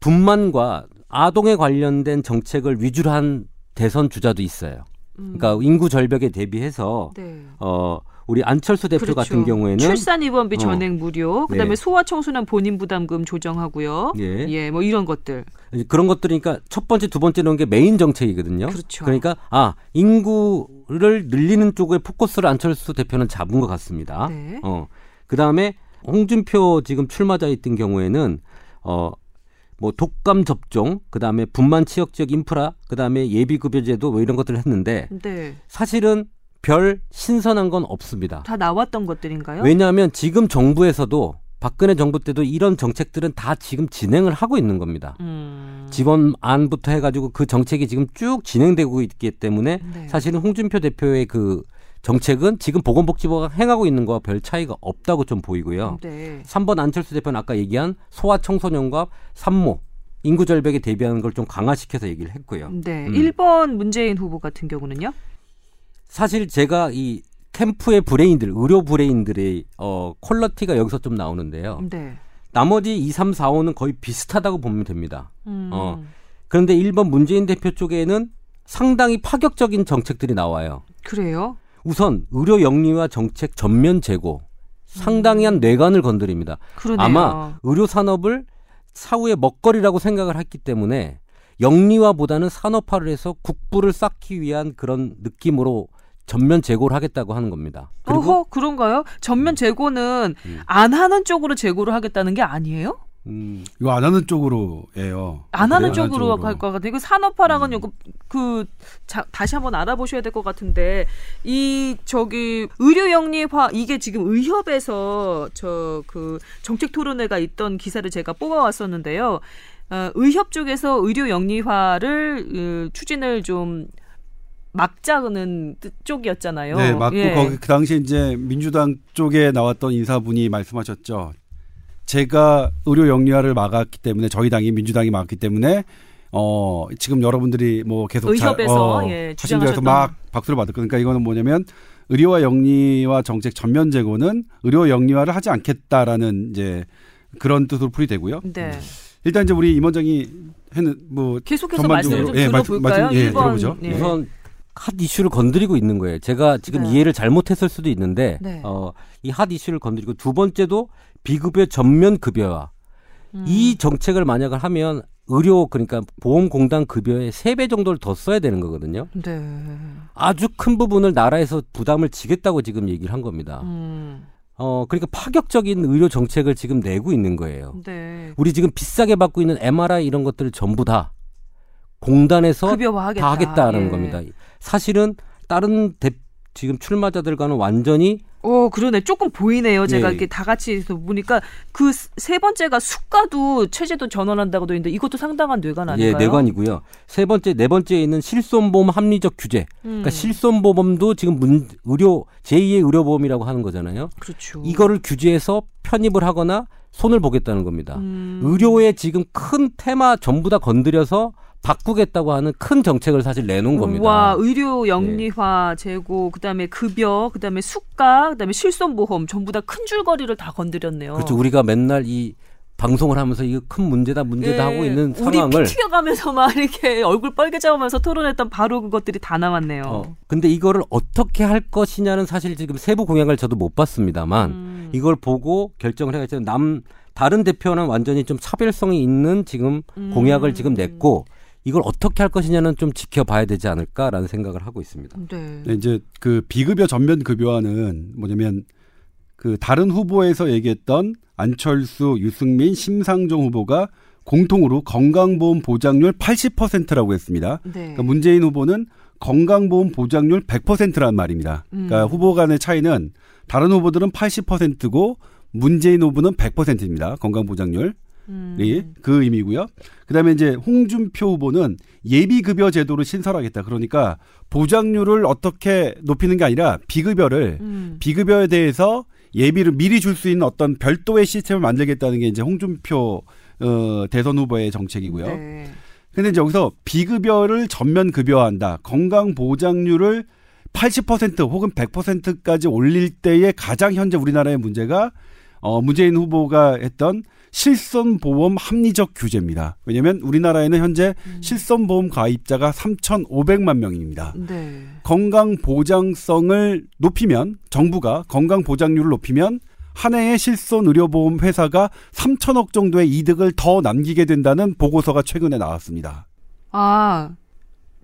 분만과 아동에 관련된 정책을 위주로 한 대선 주자도 있어요. 음. 그러니까 인구 절벽에 대비해서 네. 어, 우리 안철수 대표 그렇죠. 같은 경우에는 출산 입원비 어. 전액 무료, 그다음에 네. 소아청소년 본인 부담금 조정하고요. 예. 예, 뭐 이런 것들. 그런 것들이니까 첫 번째, 두 번째 넣은 게 메인 정책이거든요. 그렇죠. 그러니까 아 인구를 늘리는 쪽에 포커스를 안철수 대표는 잡은 것 같습니다. 네. 어, 그다음에 홍준표 지금 출마자 있던 경우에는 어 뭐 독감 접종, 그다음에 분만 취약 지역 인프라, 그다음에 예비급여제도 뭐 이런 것들을 했는데 네. 사실은 별 신선한 건 없습니다. 다 나왔던 것들인가요? 왜냐하면 지금 정부에서도 박근혜 정부 때도 이런 정책들은 다 지금 진행을 하고 있는 겁니다. 음. 지원안부터 해가지고 그 정책이 지금 쭉 진행되고 있기 때문에 네. 사실은 홍준표 대표의 그 정책은 지금 보건복지부가 행하고 있는 거와 별 차이가 없다고 좀 보이고요. 네. 삼 번 안철수 대표는 아까 얘기한 소아청소년과 산모, 인구 절벽에 대비하는 걸 좀 강화시켜서 얘기를 했고요. 네. 음. 일 번 문재인 후보 같은 경우는요? 사실 제가 이 캠프의 브레인들, 의료 브레인들의 어, 퀄러티가 여기서 좀 나오는데요. 네. 나머지 이, 삼, 사, 오는 거의 비슷하다고 보면 됩니다. 음. 어, 그런데 일 번 문재인 대표 쪽에는 상당히 파격적인 정책들이 나와요. 그래요? 우선 의료 영리화 정책 전면 재고, 상당히 한 뇌관을 건드립니다. 그러네요. 아마 의료 산업을 사후의 먹거리라고 생각을 했기 때문에 영리화보다는 산업화를 해서 국부를 쌓기 위한 그런 느낌으로 전면 재고를 하겠다고 하는 겁니다. 그리고 어허, 그런가요? 전면 재고는 음. 안 하는 쪽으로 재고를 하겠다는 게 아니에요? 음. 이거 안 하는 쪽으로예요. 안 하는 쪽으로 갈 것 같아요. 이거 산업화랑은 음. 요거 그 자, 다시 한번 알아보셔야 될 것 같은데 이 저기 의료 영리화 이게 지금 의협에서 저 그 정책 토론회가 있던 기사를 제가 뽑아왔었는데요. 어, 의협 쪽에서 의료 영리화를 어, 추진을 좀 막자는 쪽이었잖아요. 네, 맞고 예. 거기 그 당시 이제 민주당 쪽에 나왔던 인사분이 말씀하셨죠. 제가 의료 영리화를 막았기 때문에 저희 당이 민주당이 막았기 때문에 어 지금 여러분들이 뭐 계속 의협에서 자, 어, 예, 주장하셨던 막 박수를 받을 거니까 그러니까 이거는 뭐냐면 의료와 영리화 정책 전면 재고는 의료 영리화를 하지 않겠다라는 이제 그런 뜻으로 풀이되고요. 네. 일단 이제 우리 임원장이 했는 뭐 계속해서 말씀을 좀 예, 들어볼까요? 예, 일 번, 들어보죠. 예. 우선 핫 이슈를 건드리고 있는 거예요. 제가 지금 네. 이해를 잘못했을 수도 있는데 네. 어, 이 핫 이슈를 건드리고 두 번째도 비급여 전면 급여화. 음. 이 정책을 만약에 하면 의료 그러니까 보험공단 급여의 세 배 정도를 더 써야 되는 거거든요. 네. 아주 큰 부분을 나라에서 부담을 지겠다고 지금 얘기를 한 겁니다. 음. 어, 그러니까 파격적인 의료 정책을 지금 내고 있는 거예요. 네. 우리 지금 비싸게 받고 있는 엠아르아이 이런 것들을 전부 다 공단에서 급여화하겠다. 다 하겠다는 예. 겁니다. 사실은 다른 대, 지금 출마자들과는 완전히 어 그러네. 조금 보이네요. 제가 예. 이렇게 다 같이 보니까 그 세 번째가 수가도 체제도 전환한다고도 있는데 이것도 상당한 뇌관 아닌가요? 예, 뇌관이고요. 세 번째, 네 번째에 있는 실손보험 합리적 규제. 음. 그러니까 실손보험도 지금 문, 의료 제이의 의료보험이라고 하는 거잖아요. 그렇죠. 이거를 규제해서 편입을 하거나 손을 보겠다는 겁니다. 음. 의료에 지금 큰 테마 전부 다 건드려서 바꾸겠다고 하는 큰 정책을 사실 내놓은 겁니다. 와, 의료 영리화 예. 제고, 그다음에 급여, 그다음에 수가, 그다음에 실손보험 전부 다 큰 줄거리를 다 건드렸네요. 그렇죠. 우리가 맨날 이 방송을 하면서 이거 큰 문제다 문제다 예. 하고 있는 상황을 우리 피 튀겨가면서 막 이렇게 얼굴 빨개져가면서 토론했던 바로 그것들이 다 나왔네요. 어, 근데 이거를 어떻게 할 것이냐는 사실 지금 세부 공약을 저도 못 봤습니다만 음. 이걸 보고 결정을 해야겠죠. 남 다른 대표는 완전히 좀 차별성이 있는 지금 음. 공약을 지금 냈고. 이걸 어떻게 할 것이냐는 좀 지켜봐야 되지 않을까라는 생각을 하고 있습니다. 네. 네, 이제 그 비급여 전면 급여화는 뭐냐면 그 다른 후보에서 얘기했던 안철수, 유승민, 심상정 후보가 공통으로 건강보험 보장률 팔십 퍼센트라고 했습니다. 네. 그러니까 문재인 후보는 건강보험 보장률 백 퍼센트란 말입니다. 음. 그러니까 후보 간의 차이는 다른 후보들은 팔십 퍼센트고 문재인 후보는 백 퍼센트입니다. 건강보장률. 음. 예, 그 의미고요. 그다음에 이제 홍준표 후보는 예비급여 제도를 신설하겠다. 그러니까 보장률을 어떻게 높이는 게 아니라 비급여를 음. 비급여에 대해서 예비를 미리 줄 수 있는 어떤 별도의 시스템을 만들겠다는 게 이제 홍준표 어, 대선 후보의 정책이고요. 네. 근데 이제 여기서 비급여를 전면 급여화한다. 건강 보장률을 팔십 퍼센트 혹은 백 퍼센트까지 올릴 때의 가장 현재 우리나라의 문제가 어, 문재인 후보가 했던 실손보험 합리적 규제입니다. 왜냐하면 우리나라에는 현재 음. 실손보험 가입자가 삼천오백만 명입니다. 네. 건강보장성을 높이면 정부가 건강보장률을 높이면 한 해에 실손의료보험 회사가 삼천억 정도의 이득을 더 남기게 된다는 보고서가 최근에 나왔습니다. 아,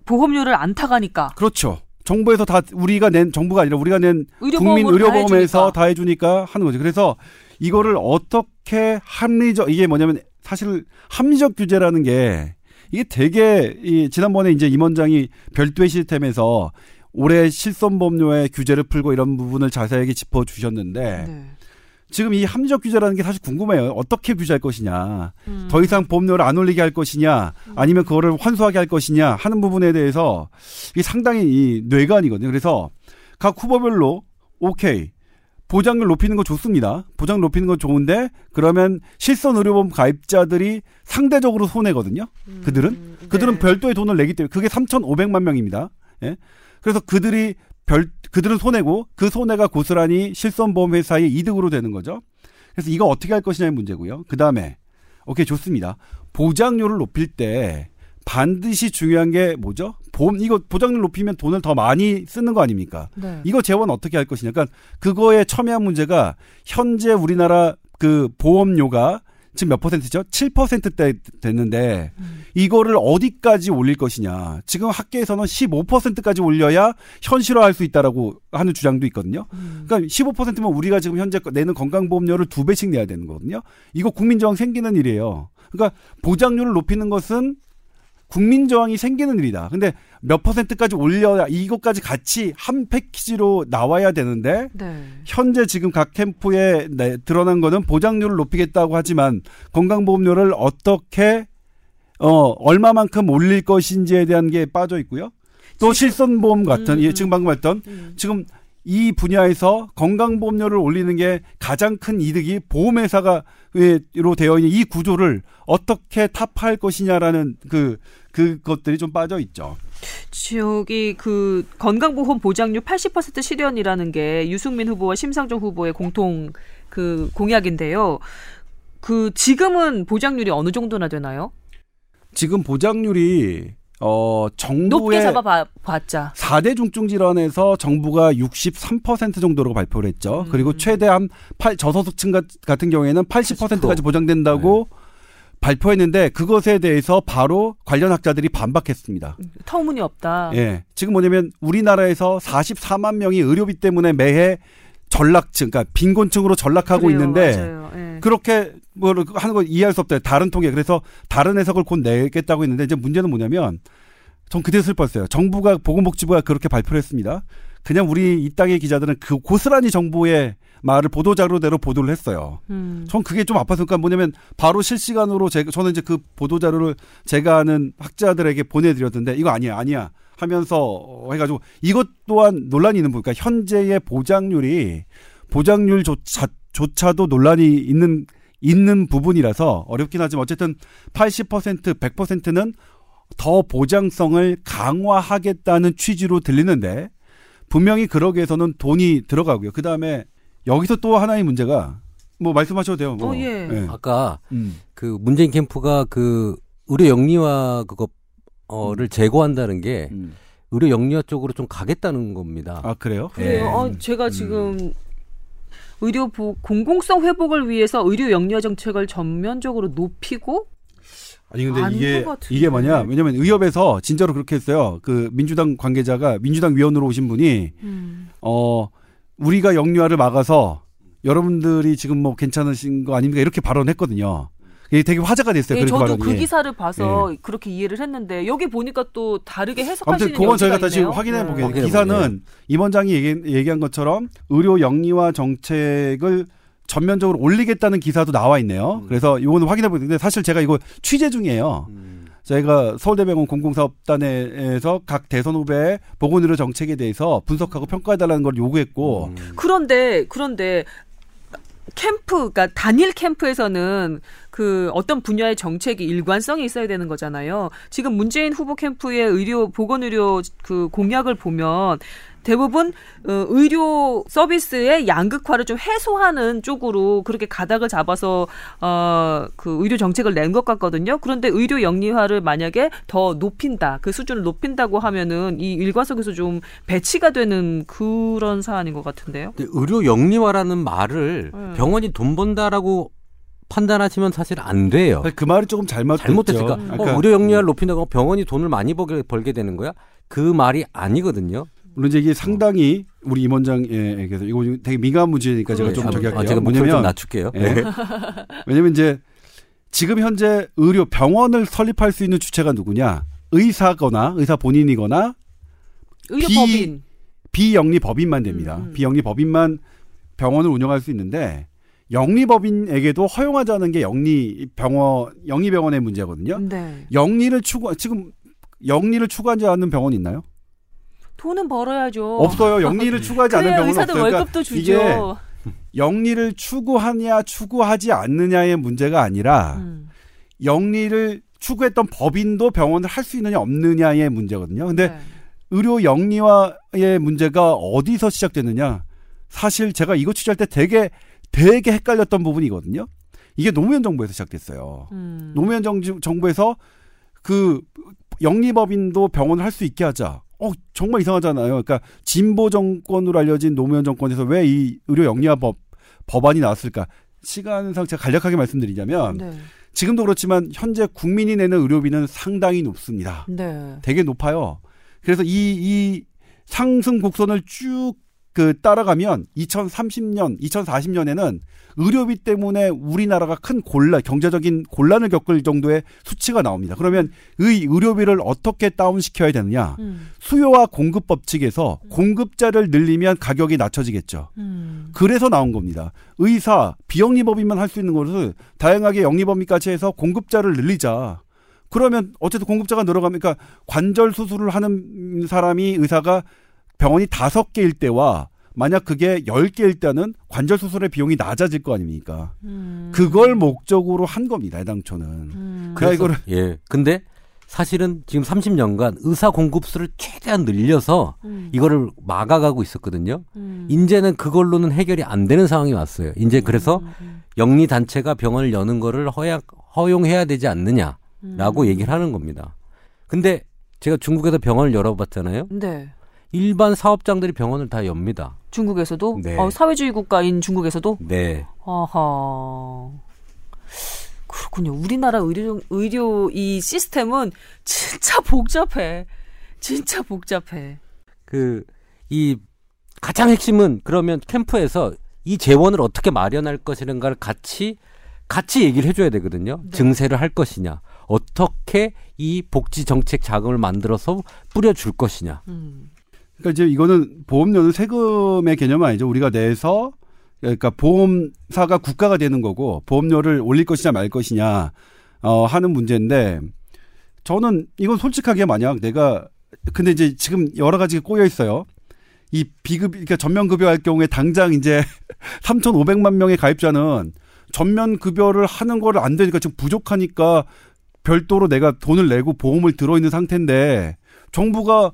보험료를 안 타가니까. 그렇죠. 정부에서 다 우리가 낸 정부가 아니라 우리가 낸 국민 의료보험에서 다 해주니까 하는 거죠. 그래서 이거를 어떻게 합리적 이게 뭐냐면 사실 합리적 규제라는 게 이게 되게 이 지난번에 이제 임 원장이 별도의 시스템에서 올해 실손보험료의 규제를 풀고 이런 부분을 자세하게 짚어주셨는데 네. 지금 이 합리적 규제라는 게 사실 궁금해요. 어떻게 규제할 것이냐, 음. 더 이상 보험료를 안 올리게 할 것이냐, 아니면 그거를 환수하게 할 것이냐 하는 부분에 대해서 이게 상당히 이 뇌관이거든요. 그래서 각 후보별로 오케이 보장률 높이는 거 좋습니다. 보장 높이는 거 좋은데 그러면 실손의료보험 가입자들이 상대적으로 손해거든요. 그들은 음, 네. 그들은 별도의 돈을 내기 때문에 그게 삼천오백만 명입니다. 예? 그래서 그들이 별, 그들은 손해고 그 손해가 고스란히 실손보험회사의 이득으로 되는 거죠. 그래서 이거 어떻게 할 것이냐의 문제고요. 그 다음에 오케이 좋습니다. 보장료를 높일 때 반드시 중요한 게 뭐죠? 보험 이거 보장률 높이면 돈을 더 많이 쓰는 거 아닙니까? 네. 이거 재원 어떻게 할 것이냐. 그러니까 그거의 첨예한 문제가 현재 우리나라 그 보험료가 지금 몇 퍼센트죠? 칠 퍼센트대 됐는데 음. 이거를 어디까지 올릴 것이냐. 지금 학계에서는 십오 퍼센트까지 올려야 현실화할 수 있다라고 하는 주장도 있거든요. 음. 그러니까 십오 퍼센트면 우리가 지금 현재 내는 건강보험료를 두 배씩 내야 되는 거거든요. 이거 국민저항 생기는 일이에요. 그러니까 보장률을 높이는 것은 국민저항이 생기는 일이다. 근데 몇 퍼센트까지 올려야 이것까지 같이 한 패키지로 나와야 되는데 네. 현재 지금 각 캠프에 네, 드러난 거는 보장률을 높이겠다고 하지만 건강보험료를 어떻게 어, 얼마만큼 올릴 것인지에 대한 게 빠져 있고요. 또 실손보험 같은 음, 예, 지금 방금 했던 음. 지금 이 분야에서 건강보험료를 올리는 게 가장 큰 이득이 보험회사가로 되어 있는 이 구조를 어떻게 타파할 것이냐라는 그, 그것들이 좀 빠져 있죠. 저기 그 건강보험 보장률 팔십 퍼센트 실현이라는 게 유승민 후보와 심상정 후보의 공통 그 공약인데요. 그 지금은 보장률이 어느 정도나 되나요? 지금 보장률이 어, 정부의 높게 잡아봤자 사 대 중증질환에서 정부가 육십삼 퍼센트 정도로 발표를 했죠. 음. 그리고 최대한 팔, 저소득층 같은 경우에는 팔십 퍼센트까지 보장된다고 네. 발표했는데 그것에 대해서 바로 관련 학자들이 반박했습니다. 터무니없다. 예, 지금 뭐냐면 우리나라에서 사십사만 명이 의료비 때문에 매해 전락층, 그러니까 빈곤층으로 전락하고 그래요, 있는데 맞아요. 그렇게 뭐 하는 거 이해할 수 없다. 다른 통계. 그래서 다른 해석을 곧 내겠다고 했는데 이제 문제는 뭐냐면 전 그때 슬펐어요. 정부가 보건복지부가 그렇게 발표를 했습니다. 그냥 우리 이 땅의 기자들은 그 고스란히 정부의 말을 보도자료대로 보도를 했어요. 음. 전 그게 좀 아팠으니까 뭐냐면 바로 실시간으로 제가, 저는 이제 그 보도자료를 제가 아는 학자들에게 보내드렸는데 이거 아니야 아니야 하면서 해가지고 이것 또한 논란이 있는 부분. 그러니까 현재의 보장률이 보장률조차, 조차도 논란이 있는 있는 부분이라서 어렵긴 하지만 어쨌든 팔십 퍼센트, 백 퍼센트는 더 보장성을 강화하겠다는 취지로 들리는데 분명히 그러기 위해서는 돈이 들어가고요. 그 다음에 여기서 또 하나의 문제가 뭐 말씀하셔도 돼요. 뭐. 어, 예. 예. 아까 음. 그 문재인 캠프가 그 의료 영리화 그거를 음. 제고한다는 게 음. 의료 영리화 쪽으로 좀 가겠다는 겁니다. 아 그래요? 그래요. 예. 아, 제가 지금 음. 의료 보, 공공성 회복을 위해서 의료 영리화 정책을 전면적으로 높이고. 아니 근데 이게 이게 뭐냐? 왜냐면 의협에서 진짜로 그렇게 했어요. 그 민주당 관계자가 민주당 위원으로 오신 분이 음. 어. 우리가 영유아를 막아서 여러분들이 지금 뭐 괜찮으신 거 아닙니까? 이렇게 발언했거든요. 이게 되게 화제가 됐어요. 예, 저도 발언이. 그 기사를 봐서 예. 그렇게 이해를 했는데 여기 보니까 또 다르게 해석하시는 경우가 있네요. 아무튼 그건 저희가 다시 확인해 보겠습니다. 네. 기사는 임 원장이 얘기, 얘기한 것처럼 의료 영리화 정책을 전면적으로 올리겠다는 기사도 나와 있네요. 음. 그래서 이거는 확인해 보겠는데 사실 제가 이거 취재 중이에요. 음. 저희가 서울대병원 공공사업단에서 각 대선 후보의 보건의료 정책에 대해서 분석하고 평가해달라는 걸 요구했고. 음. 그런데, 그런데, 캠프, 그러니까 단일 캠프에서는 그 어떤 분야의 정책이 일관성이 있어야 되는 거잖아요. 지금 문재인 후보 캠프의 의료, 보건의료 그 공약을 보면 대부분 의료 서비스의 양극화를 좀 해소하는 쪽으로 그렇게 가닥을 잡아서 어, 그 의료 정책을 낸 것 같거든요. 그런데 의료 영리화를 만약에 더 높인다, 그 수준을 높인다고 하면은 이 일관성에서 좀 배치가 되는 그런 사안인 것 같은데요. 의료 영리화라는 말을 네. 병원이 돈 번다라고 판단하시면 사실 안 돼요. 그 말이 조금 잘못됐으니까 음. 어, 의료 영리화를 높인다고 병원이 돈을 많이 벌게, 벌게 되는 거야? 그 말이 아니거든요. 물론 이제 이게 상당히 우리 임 원장에게서 이거 되게 민감한 문제니까 제가 네, 좀 저기 할게요. 아, 제가 뭐냐면 좀 낮출게요. 네. 네. 왜냐면 이제 지금 현재 의료 병원을 설립할 수 있는 주체가 누구냐? 의사거나 의사 본인이거나 의료법인 비영리 법인만 됩니다. 음. 비영리 법인만 병원을 운영할 수 있는데 영리 법인에게도 허용하자는 게 영리 병원 영리 병원의 문제거든요. 네. 영리를 추구 지금 영리를 추구하지 않는 병원이 있나요? 돈은 벌어야죠. 없어요. 영리를 추구하지 않는 병원은 없어요. 의사들 월급도 주죠. 그러니까 이게 영리를 추구하냐 추구하지 않느냐의 문제가 아니라 음. 영리를 추구했던 법인도 병원을 할 수 있느냐 없느냐의 문제거든요. 근데 네. 의료 영리화의 문제가 어디서 시작되느냐. 사실 제가 이거 취재할 때 되게 되게 헷갈렸던 부분이거든요. 이게 노무현 정부에서 시작됐어요. 음. 노무현 정부, 정부에서 그 영리법인도 병원을 할 수 있게 하자. 어, 정말 이상하잖아요. 그러니까 진보 정권으로 알려진 노무현 정권에서 왜 이 의료 영리화법 법안이 나왔을까? 시간상 제가 간략하게 말씀드리자면 네. 지금도 그렇지만 현재 국민이 내는 의료비는 상당히 높습니다. 네. 되게 높아요. 그래서 이, 이 상승 곡선을 쭉 그 따라가면 이천삼십 년, 이천사십 년에는 의료비 때문에 우리나라가 큰 곤란, 경제적인 곤란을 겪을 정도의 수치가 나옵니다. 그러면 의 의료비를 어떻게 다운시켜야 되느냐? 음. 수요와 공급 법칙에서 음. 공급자를 늘리면 가격이 낮춰지겠죠. 음. 그래서 나온 겁니다. 의사, 비영리법인만 할 수 있는 것을 다양하게 영리법인까지 해서 공급자를 늘리자. 그러면 어쨌든 공급자가 늘어가니까 관절 수술을 하는 사람이 의사가 병원이 다섯 개일 때와 만약 그게 열 개일 때는 관절 수술의 비용이 낮아질 거 아닙니까? 음. 그걸 목적으로 한 겁니다. 해당초는. 음. 그래서 이거를 예. 근데 사실은 지금 삼십 년간 의사 공급수를 최대한 늘려서 음. 이거를 막아가고 있었거든요. 음. 이제는 그걸로는 해결이 안 되는 상황이 왔어요. 이제 그래서 영리 단체가 병원을 여는 거를 허약, 허용해야 되지 않느냐라고 음. 얘기를 하는 겁니다. 근데 제가 중국에서 병원을 열어봤잖아요. 네. 일반 사업장들이 병원을 다 엽니다. 중국에서도? 네. 어, 사회주의 국가인 중국에서도? 네. 아하. 그렇군요. 우리나라 의료, 의료 이 시스템은 진짜 복잡해. 진짜 복잡해. 그, 이 가장 핵심은 그러면 캠프에서 이 재원을 어떻게 마련할 것인가를 같이 같이 얘기를 해줘야 되거든요. 네. 증세를 할 것이냐, 어떻게 이 복지 정책 자금을 만들어서 뿌려줄 것이냐. 음. 그러니까 이제 이거는 보험료는 세금의 개념 아니죠. 우리가 내서 그러니까 보험사가 국가가 되는 거고 보험료를 올릴 것이냐 말 것이냐 어, 하는 문제인데 저는 이건 솔직하게 만약 내가 근데 이제 지금 여러 가지가 꼬여 있어요. 이 비급, 그러니까 전면 급여할 경우에 당장 이제 삼천오백만 명의 가입자는 전면 급여를 하는 걸 안 되니까 지금 부족하니까 별도로 내가 돈을 내고 보험을 들어있는 상태인데 정부가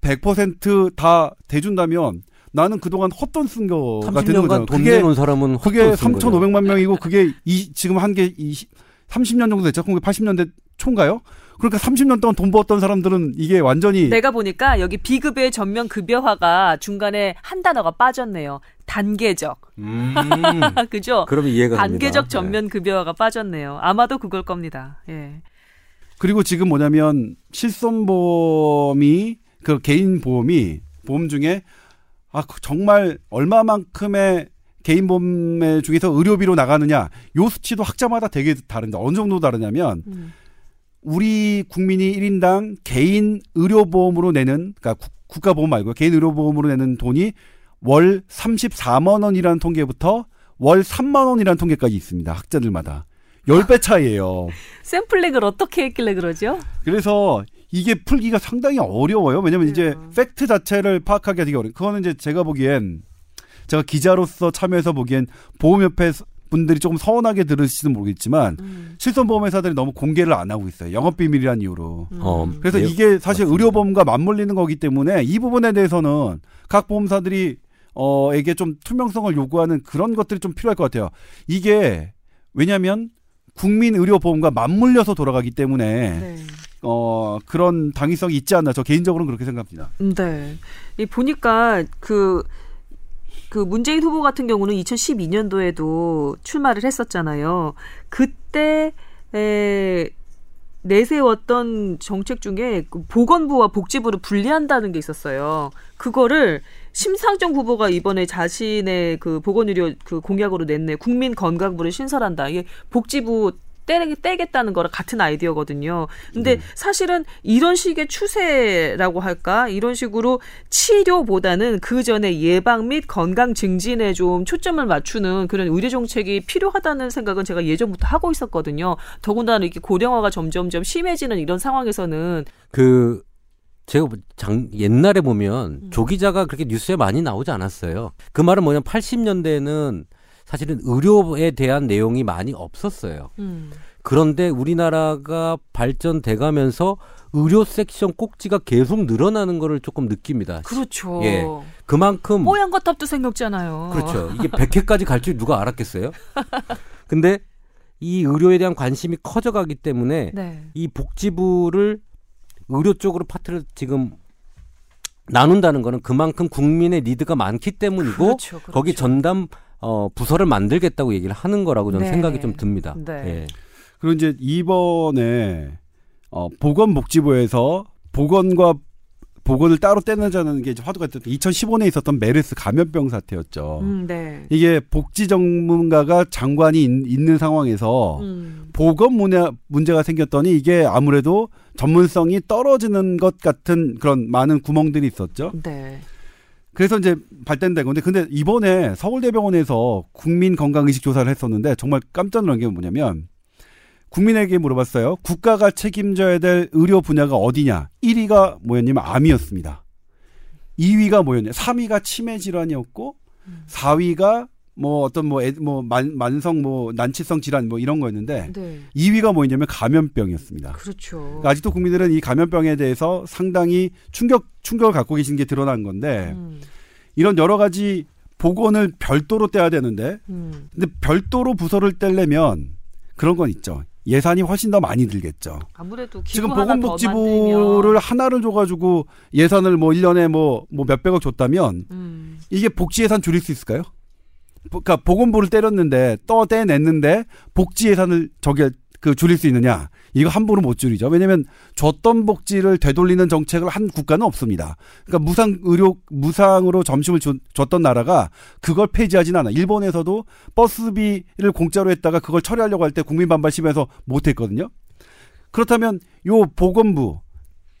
백 퍼센트 다 대준다면 나는 그동안 헛돈 쓴 거가 되는 거잖아요. 돈 내놓은 사람은 헛돈 그게 삼천오백만 명이고 그게 이, 지금 한 게 삼십 년 정도 됐죠. 그게 팔십 년대 초인가요? 그러니까 삼십 년 동안 돈 벌었던 사람들은 이게 완전히. 내가 보니까 여기 비급여의 전면 급여화가 중간에 한 단어가 빠졌네요. 단계적. 음. 그죠? 그럼 이해가 됩니다. 단계적 전면 급여화가 빠졌네요. 아마도 그걸 겁니다. 예. 그리고 지금 뭐냐면 실손보험이 그 개인 보험이 보험 중에 아 정말 얼마만큼의 개인 보험 중에서 의료비로 나가느냐 요 수치도 학자마다 되게 다른데 어느 정도 다르냐면 음. 우리 국민이 일 인당 개인 의료보험으로 내는 그러니까 국가보험 말고 개인 의료보험으로 내는 돈이 월 삼십사만 원이라는 통계부터 월 삼만 원이라는 통계까지 있습니다. 학자들마다. 열 배 차이예요. 샘플링을 어떻게 했길래 그러죠? 그래서 이게 풀기가 상당히 어려워요. 왜냐하면 이제 팩트 자체를 파악하기가 되게 어려워요. 그거는 이제 제가 보기엔 제가 기자로서 참여해서 보기엔 보험협회 분들이 조금 서운하게 들으실지도 모르겠지만 음. 실손보험회사들이 너무 공개를 안 하고 있어요. 영업비밀이라는 이유로. 음. 그래서 이게 사실 맞습니다. 의료보험과 맞물리는 거기 때문에 이 부분에 대해서는 각 보험사들이 어, 에게 좀 투명성을 요구하는 그런 것들이 좀 필요할 것 같아요. 이게 왜냐하면 국민의료보험과 맞물려서 돌아가기 때문에 네. 어, 그런 당위성이 있지 않나. 저 개인적으로는 그렇게 생각합니다. 네. 이 보니까 그, 그 문재인 후보 같은 경우는 이천십이 년도에도 출마를 했었잖아요. 그때, 에, 내세웠던 정책 중에 보건부와 복지부를 분리한다는 게 있었어요. 그거를 심상정 후보가 이번에 자신의 그 보건의료 그 공약으로 냈네. 국민건강부를 신설한다. 이게 복지부 떼겠다는 거랑 같은 아이디어거든요. 근데 음. 사실은 이런 식의 추세라고 할까? 이런 식으로 치료보다는 그 전에 예방 및 건강 증진에 좀 초점을 맞추는 그런 의료 정책이 필요하다는 생각은 제가 예전부터 하고 있었거든요. 더군다나 이렇게 고령화가 점점점 심해지는 이런 상황에서는 그 제가 장, 옛날에 보면 음. 조 기자가 그렇게 뉴스에 많이 나오지 않았어요. 그 말은 뭐냐면 팔십 년대에는 사실은 의료에 대한 내용이 많이 없었어요. 음. 그런데 우리나라가 발전돼가면서 의료 섹션 꼭지가 계속 늘어나는 거를 조금 느낍니다. 그렇죠. 예, 그만큼 뽀얀거탑도 생겼잖아요. 그렇죠. 이게 백 회까지 갈 줄 누가 알았겠어요? 근데 이 의료에 대한 관심이 커져가기 때문에 네. 이 복지부를 의료 쪽으로 파트를 지금 나눈다는 거는 그만큼 국민의 니드가 많기 때문이고 그렇죠, 그렇죠. 거기 전담 어, 부서를 만들겠다고 얘기를 하는 거라고 저는 네. 생각이 좀 듭니다. 네. 예. 그리고 이제 이번에, 어, 보건복지부에서 보건과 보건을 따로 떼내자는 게 이제 화두가 됐던 이천십오 년에 있었던 메르스 감염병 사태였죠. 음, 네. 이게 복지 전문가가 장관이 있, 있는 상황에서 음. 보건 문제, 문제가 생겼더니 이게 아무래도 전문성이 떨어지는 것 같은 그런 많은 구멍들이 있었죠. 네. 그래서 이제 발단된 건데 근데 이번에 서울대병원에서 국민 건강의식 조사를 했었는데 정말 깜짝 놀란 게 뭐냐면 국민에게 물어봤어요. 국가가 책임져야 될 의료 분야가 어디냐. 일 위가 뭐였냐면 암이었습니다. 이 위가 뭐였냐. 삼 위가 치매 질환이었고 사 위가 뭐 어떤 뭐, 애, 뭐 만, 만성 뭐 난치성 질환 뭐 이런 거였는데 네. 이 위가 뭐였냐면 감염병이었습니다. 그렇죠. 그러니까 아직도 국민들은 이 감염병에 대해서 상당히 충격 충격을 갖고 계신 게 드러난 건데 음. 이런 여러 가지 보건을 별도로 떼야 되는데 음. 근데 별도로 부서를 떼려면 그런 건 있죠. 예산이 훨씬 더 많이 들겠죠. 아무래도 지금 보건복지부를 하나, 하나를 줘가지고 예산을 뭐 일 년에 뭐, 뭐 몇백억 줬다면 음. 이게 복지 예산 줄일 수 있을까요? 그러니까 보건부를 때렸는데 떠 떼냈는데 복지 예산을 저게 그 줄일 수 있느냐? 이거 함부로 못 줄이죠. 왜냐하면 줬던 복지를 되돌리는 정책을 한 국가는 없습니다. 그러니까 무상 의료 무상으로 점심을 주, 줬던 나라가 그걸 폐지하진 않아. 일본에서도 버스비를 공짜로 했다가 그걸 처리하려고 할 때 국민 반발 심해서 못했거든요. 그렇다면 요 보건부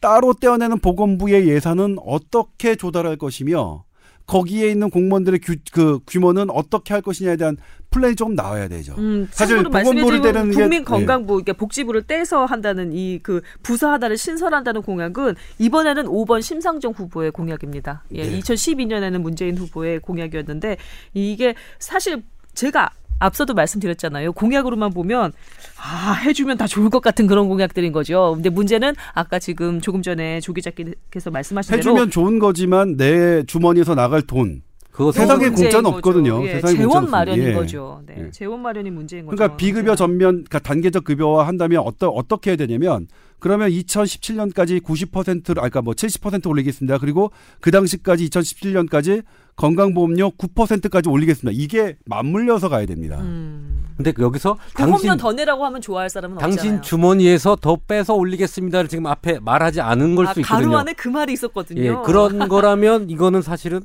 따로 떼어내는 보건부의 예산은 어떻게 조달할 것이며 거기에 있는 공무원들의 규, 그 규모는 어떻게 할 것이냐에 대한 플랜이 조금 나와야 되죠. 음, 사실 보건부를 떼는 국민건강부, 네. 복지부를 떼서 한다는 이 그 부서 하나를 신설한다는 공약은 이번에는 오 번 심상정 후보의 공약입니다. 예, 네. 이천십이 년에는 문재인 후보의 공약이었는데 이게 사실 제가 앞서도 말씀드렸잖아요. 공약으로만 보면 아 해주면 다 좋을 것 같은 그런 공약들인 거죠. 근데 문제는 아까 지금 조금 전에 조 기자께서 말씀하신 해주면 대로 해주면 좋은 거지만 내 주머니에서 나갈 돈. 그거 세상에 공짜는 없거든요. 예, 세상에 재원 공짜는 마련인 예. 거죠. 네, 예. 재원 마련이 문제인 거죠. 그러니까 비급여 전면 그러니까 단계적 급여화 한다면 어떠, 어떻게 해야 되냐면 그러면 이천십칠 년까지 구십 퍼센트를 아까 그러니까 뭐 칠십 퍼센트 올리겠습니다. 그리고 그 당시까지 이천십칠 년까지 건강보험료 구 퍼센트까지 올리겠습니다. 이게 맞물려서 가야 됩니다. 음. 근데 여기서 당신 더 내라고 하면 좋아할 사람은 당신 없잖아요. 당신 주머니에서 더 빼서 올리겠습니다를 지금 앞에 말하지 않은 걸 수 아, 있거든요. 가루 안에 그 말이 있었거든요. 예, 그런 거라면 이거는 사실은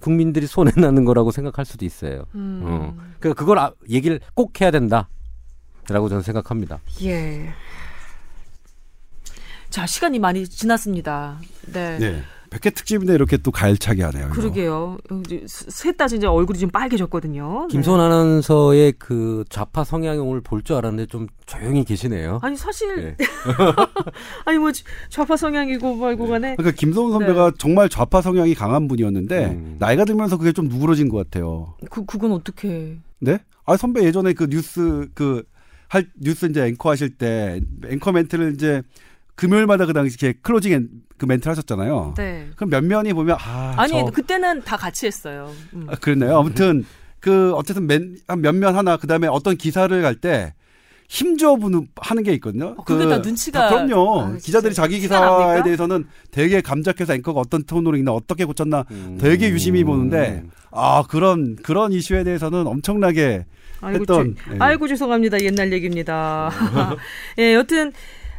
국민들이 손해 나는 거라고 생각할 수도 있어요. 음. 어. 그러니까 그걸 아, 얘기를 꼭 해야 된다라고 저는 생각합니다. 예. 자, 시간이 많이 지났습니다. 네. 네. 백 회 특집인데 이렇게 또 가열차게 하네요. 그러게요. 셋 다 진짜 얼굴이 좀 빨개졌거든요. 김소은 네. 아나운서의 그 좌파 성향이 오늘 볼 줄 알았는데 좀 조용히 계시네요. 아니 사실 네. 아니 뭐 좌파 성향이고 말고 간에 네. 그러니까 김소은 선배가 네. 정말 좌파 성향이 강한 분이었는데 음. 나이가 들면서 그게 좀 누그러진 것 같아요. 그 그건 어떻게? 네? 아 선배 예전에 그 뉴스 그 할 뉴스 이제 앵커 하실 때 앵커 멘트를 이제 금요일마다 그 당시 이렇게 클로징 엔, 그 멘트를 하셨잖아요. 네. 그럼 몇 면이 보면 아 아니 저... 그때는 다 같이 했어요. 음. 아, 그랬나요? 아무튼 그 어쨌든 몇 면 하나 그다음에 어떤 기사를 갈 때 힘줘 하는 게 있거든요. 어, 그게 그, 다 눈치가. 아, 그럼요. 아, 기자들이 자기 기사에 대해서는 되게 감작해서 앵커가 어떤 톤으로 읽나 어떻게 고쳤나 음. 되게 유심히 보는데 아 그런 그런 이슈에 대해서는 엄청나게 아이고, 했던. 제, 네. 아이고 죄송합니다. 옛날 얘기입니다. 예, 여튼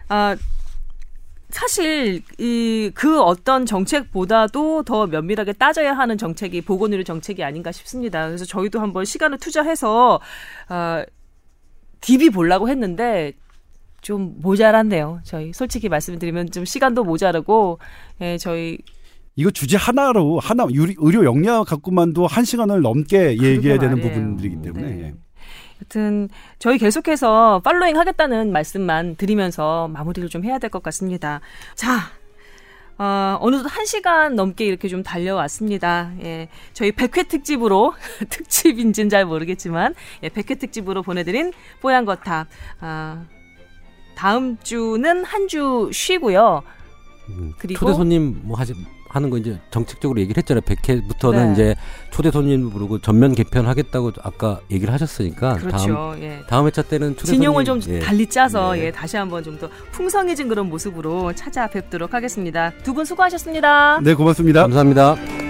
아. 사실 이 그 어떤 정책보다도 더 면밀하게 따져야 하는 정책이 보건의료 정책이 아닌가 싶습니다. 그래서 저희도 한번 시간을 투자해서 어, 디비 보려고 했는데 좀 모자랐네요. 저희 솔직히 말씀드리면 좀 시간도 모자르고 예, 저희 이거 주제 하나로 하나 의료 역량 갖고만도 한 시간을 넘게 얘기해야 되는 부분들이기 때문에. 네. 예. 하여튼 저희 계속해서 팔로잉 하겠다는 말씀만 드리면서 마무리를 좀 해야 될 것 같습니다. 자, 어, 어느덧 한 시간 넘게 이렇게 좀 달려왔습니다. 예, 저희 백 회 특집으로 특집인지는 잘 모르겠지만 예, 백 회 특집으로 보내드린 뽀얀거탑 어, 다음 주는 한 주 쉬고요. 음, 그리고 초대 손님 뭐 하지? 하는 거 이제 정책적으로 얘기를 했잖아요. 백 회부터는 네. 이제 초대 손님 부르고 전면 개편하겠다고 아까 얘기를 하셨으니까 그렇죠. 다음, 예. 다음 회차 때는 초대 진용을 손님. 좀 예. 달리 짜서 예. 예, 다시 한번 좀 더 풍성해진 그런 모습으로 찾아뵙도록 하겠습니다. 두 분 수고하셨습니다. 네, 고맙습니다. 감사합니다.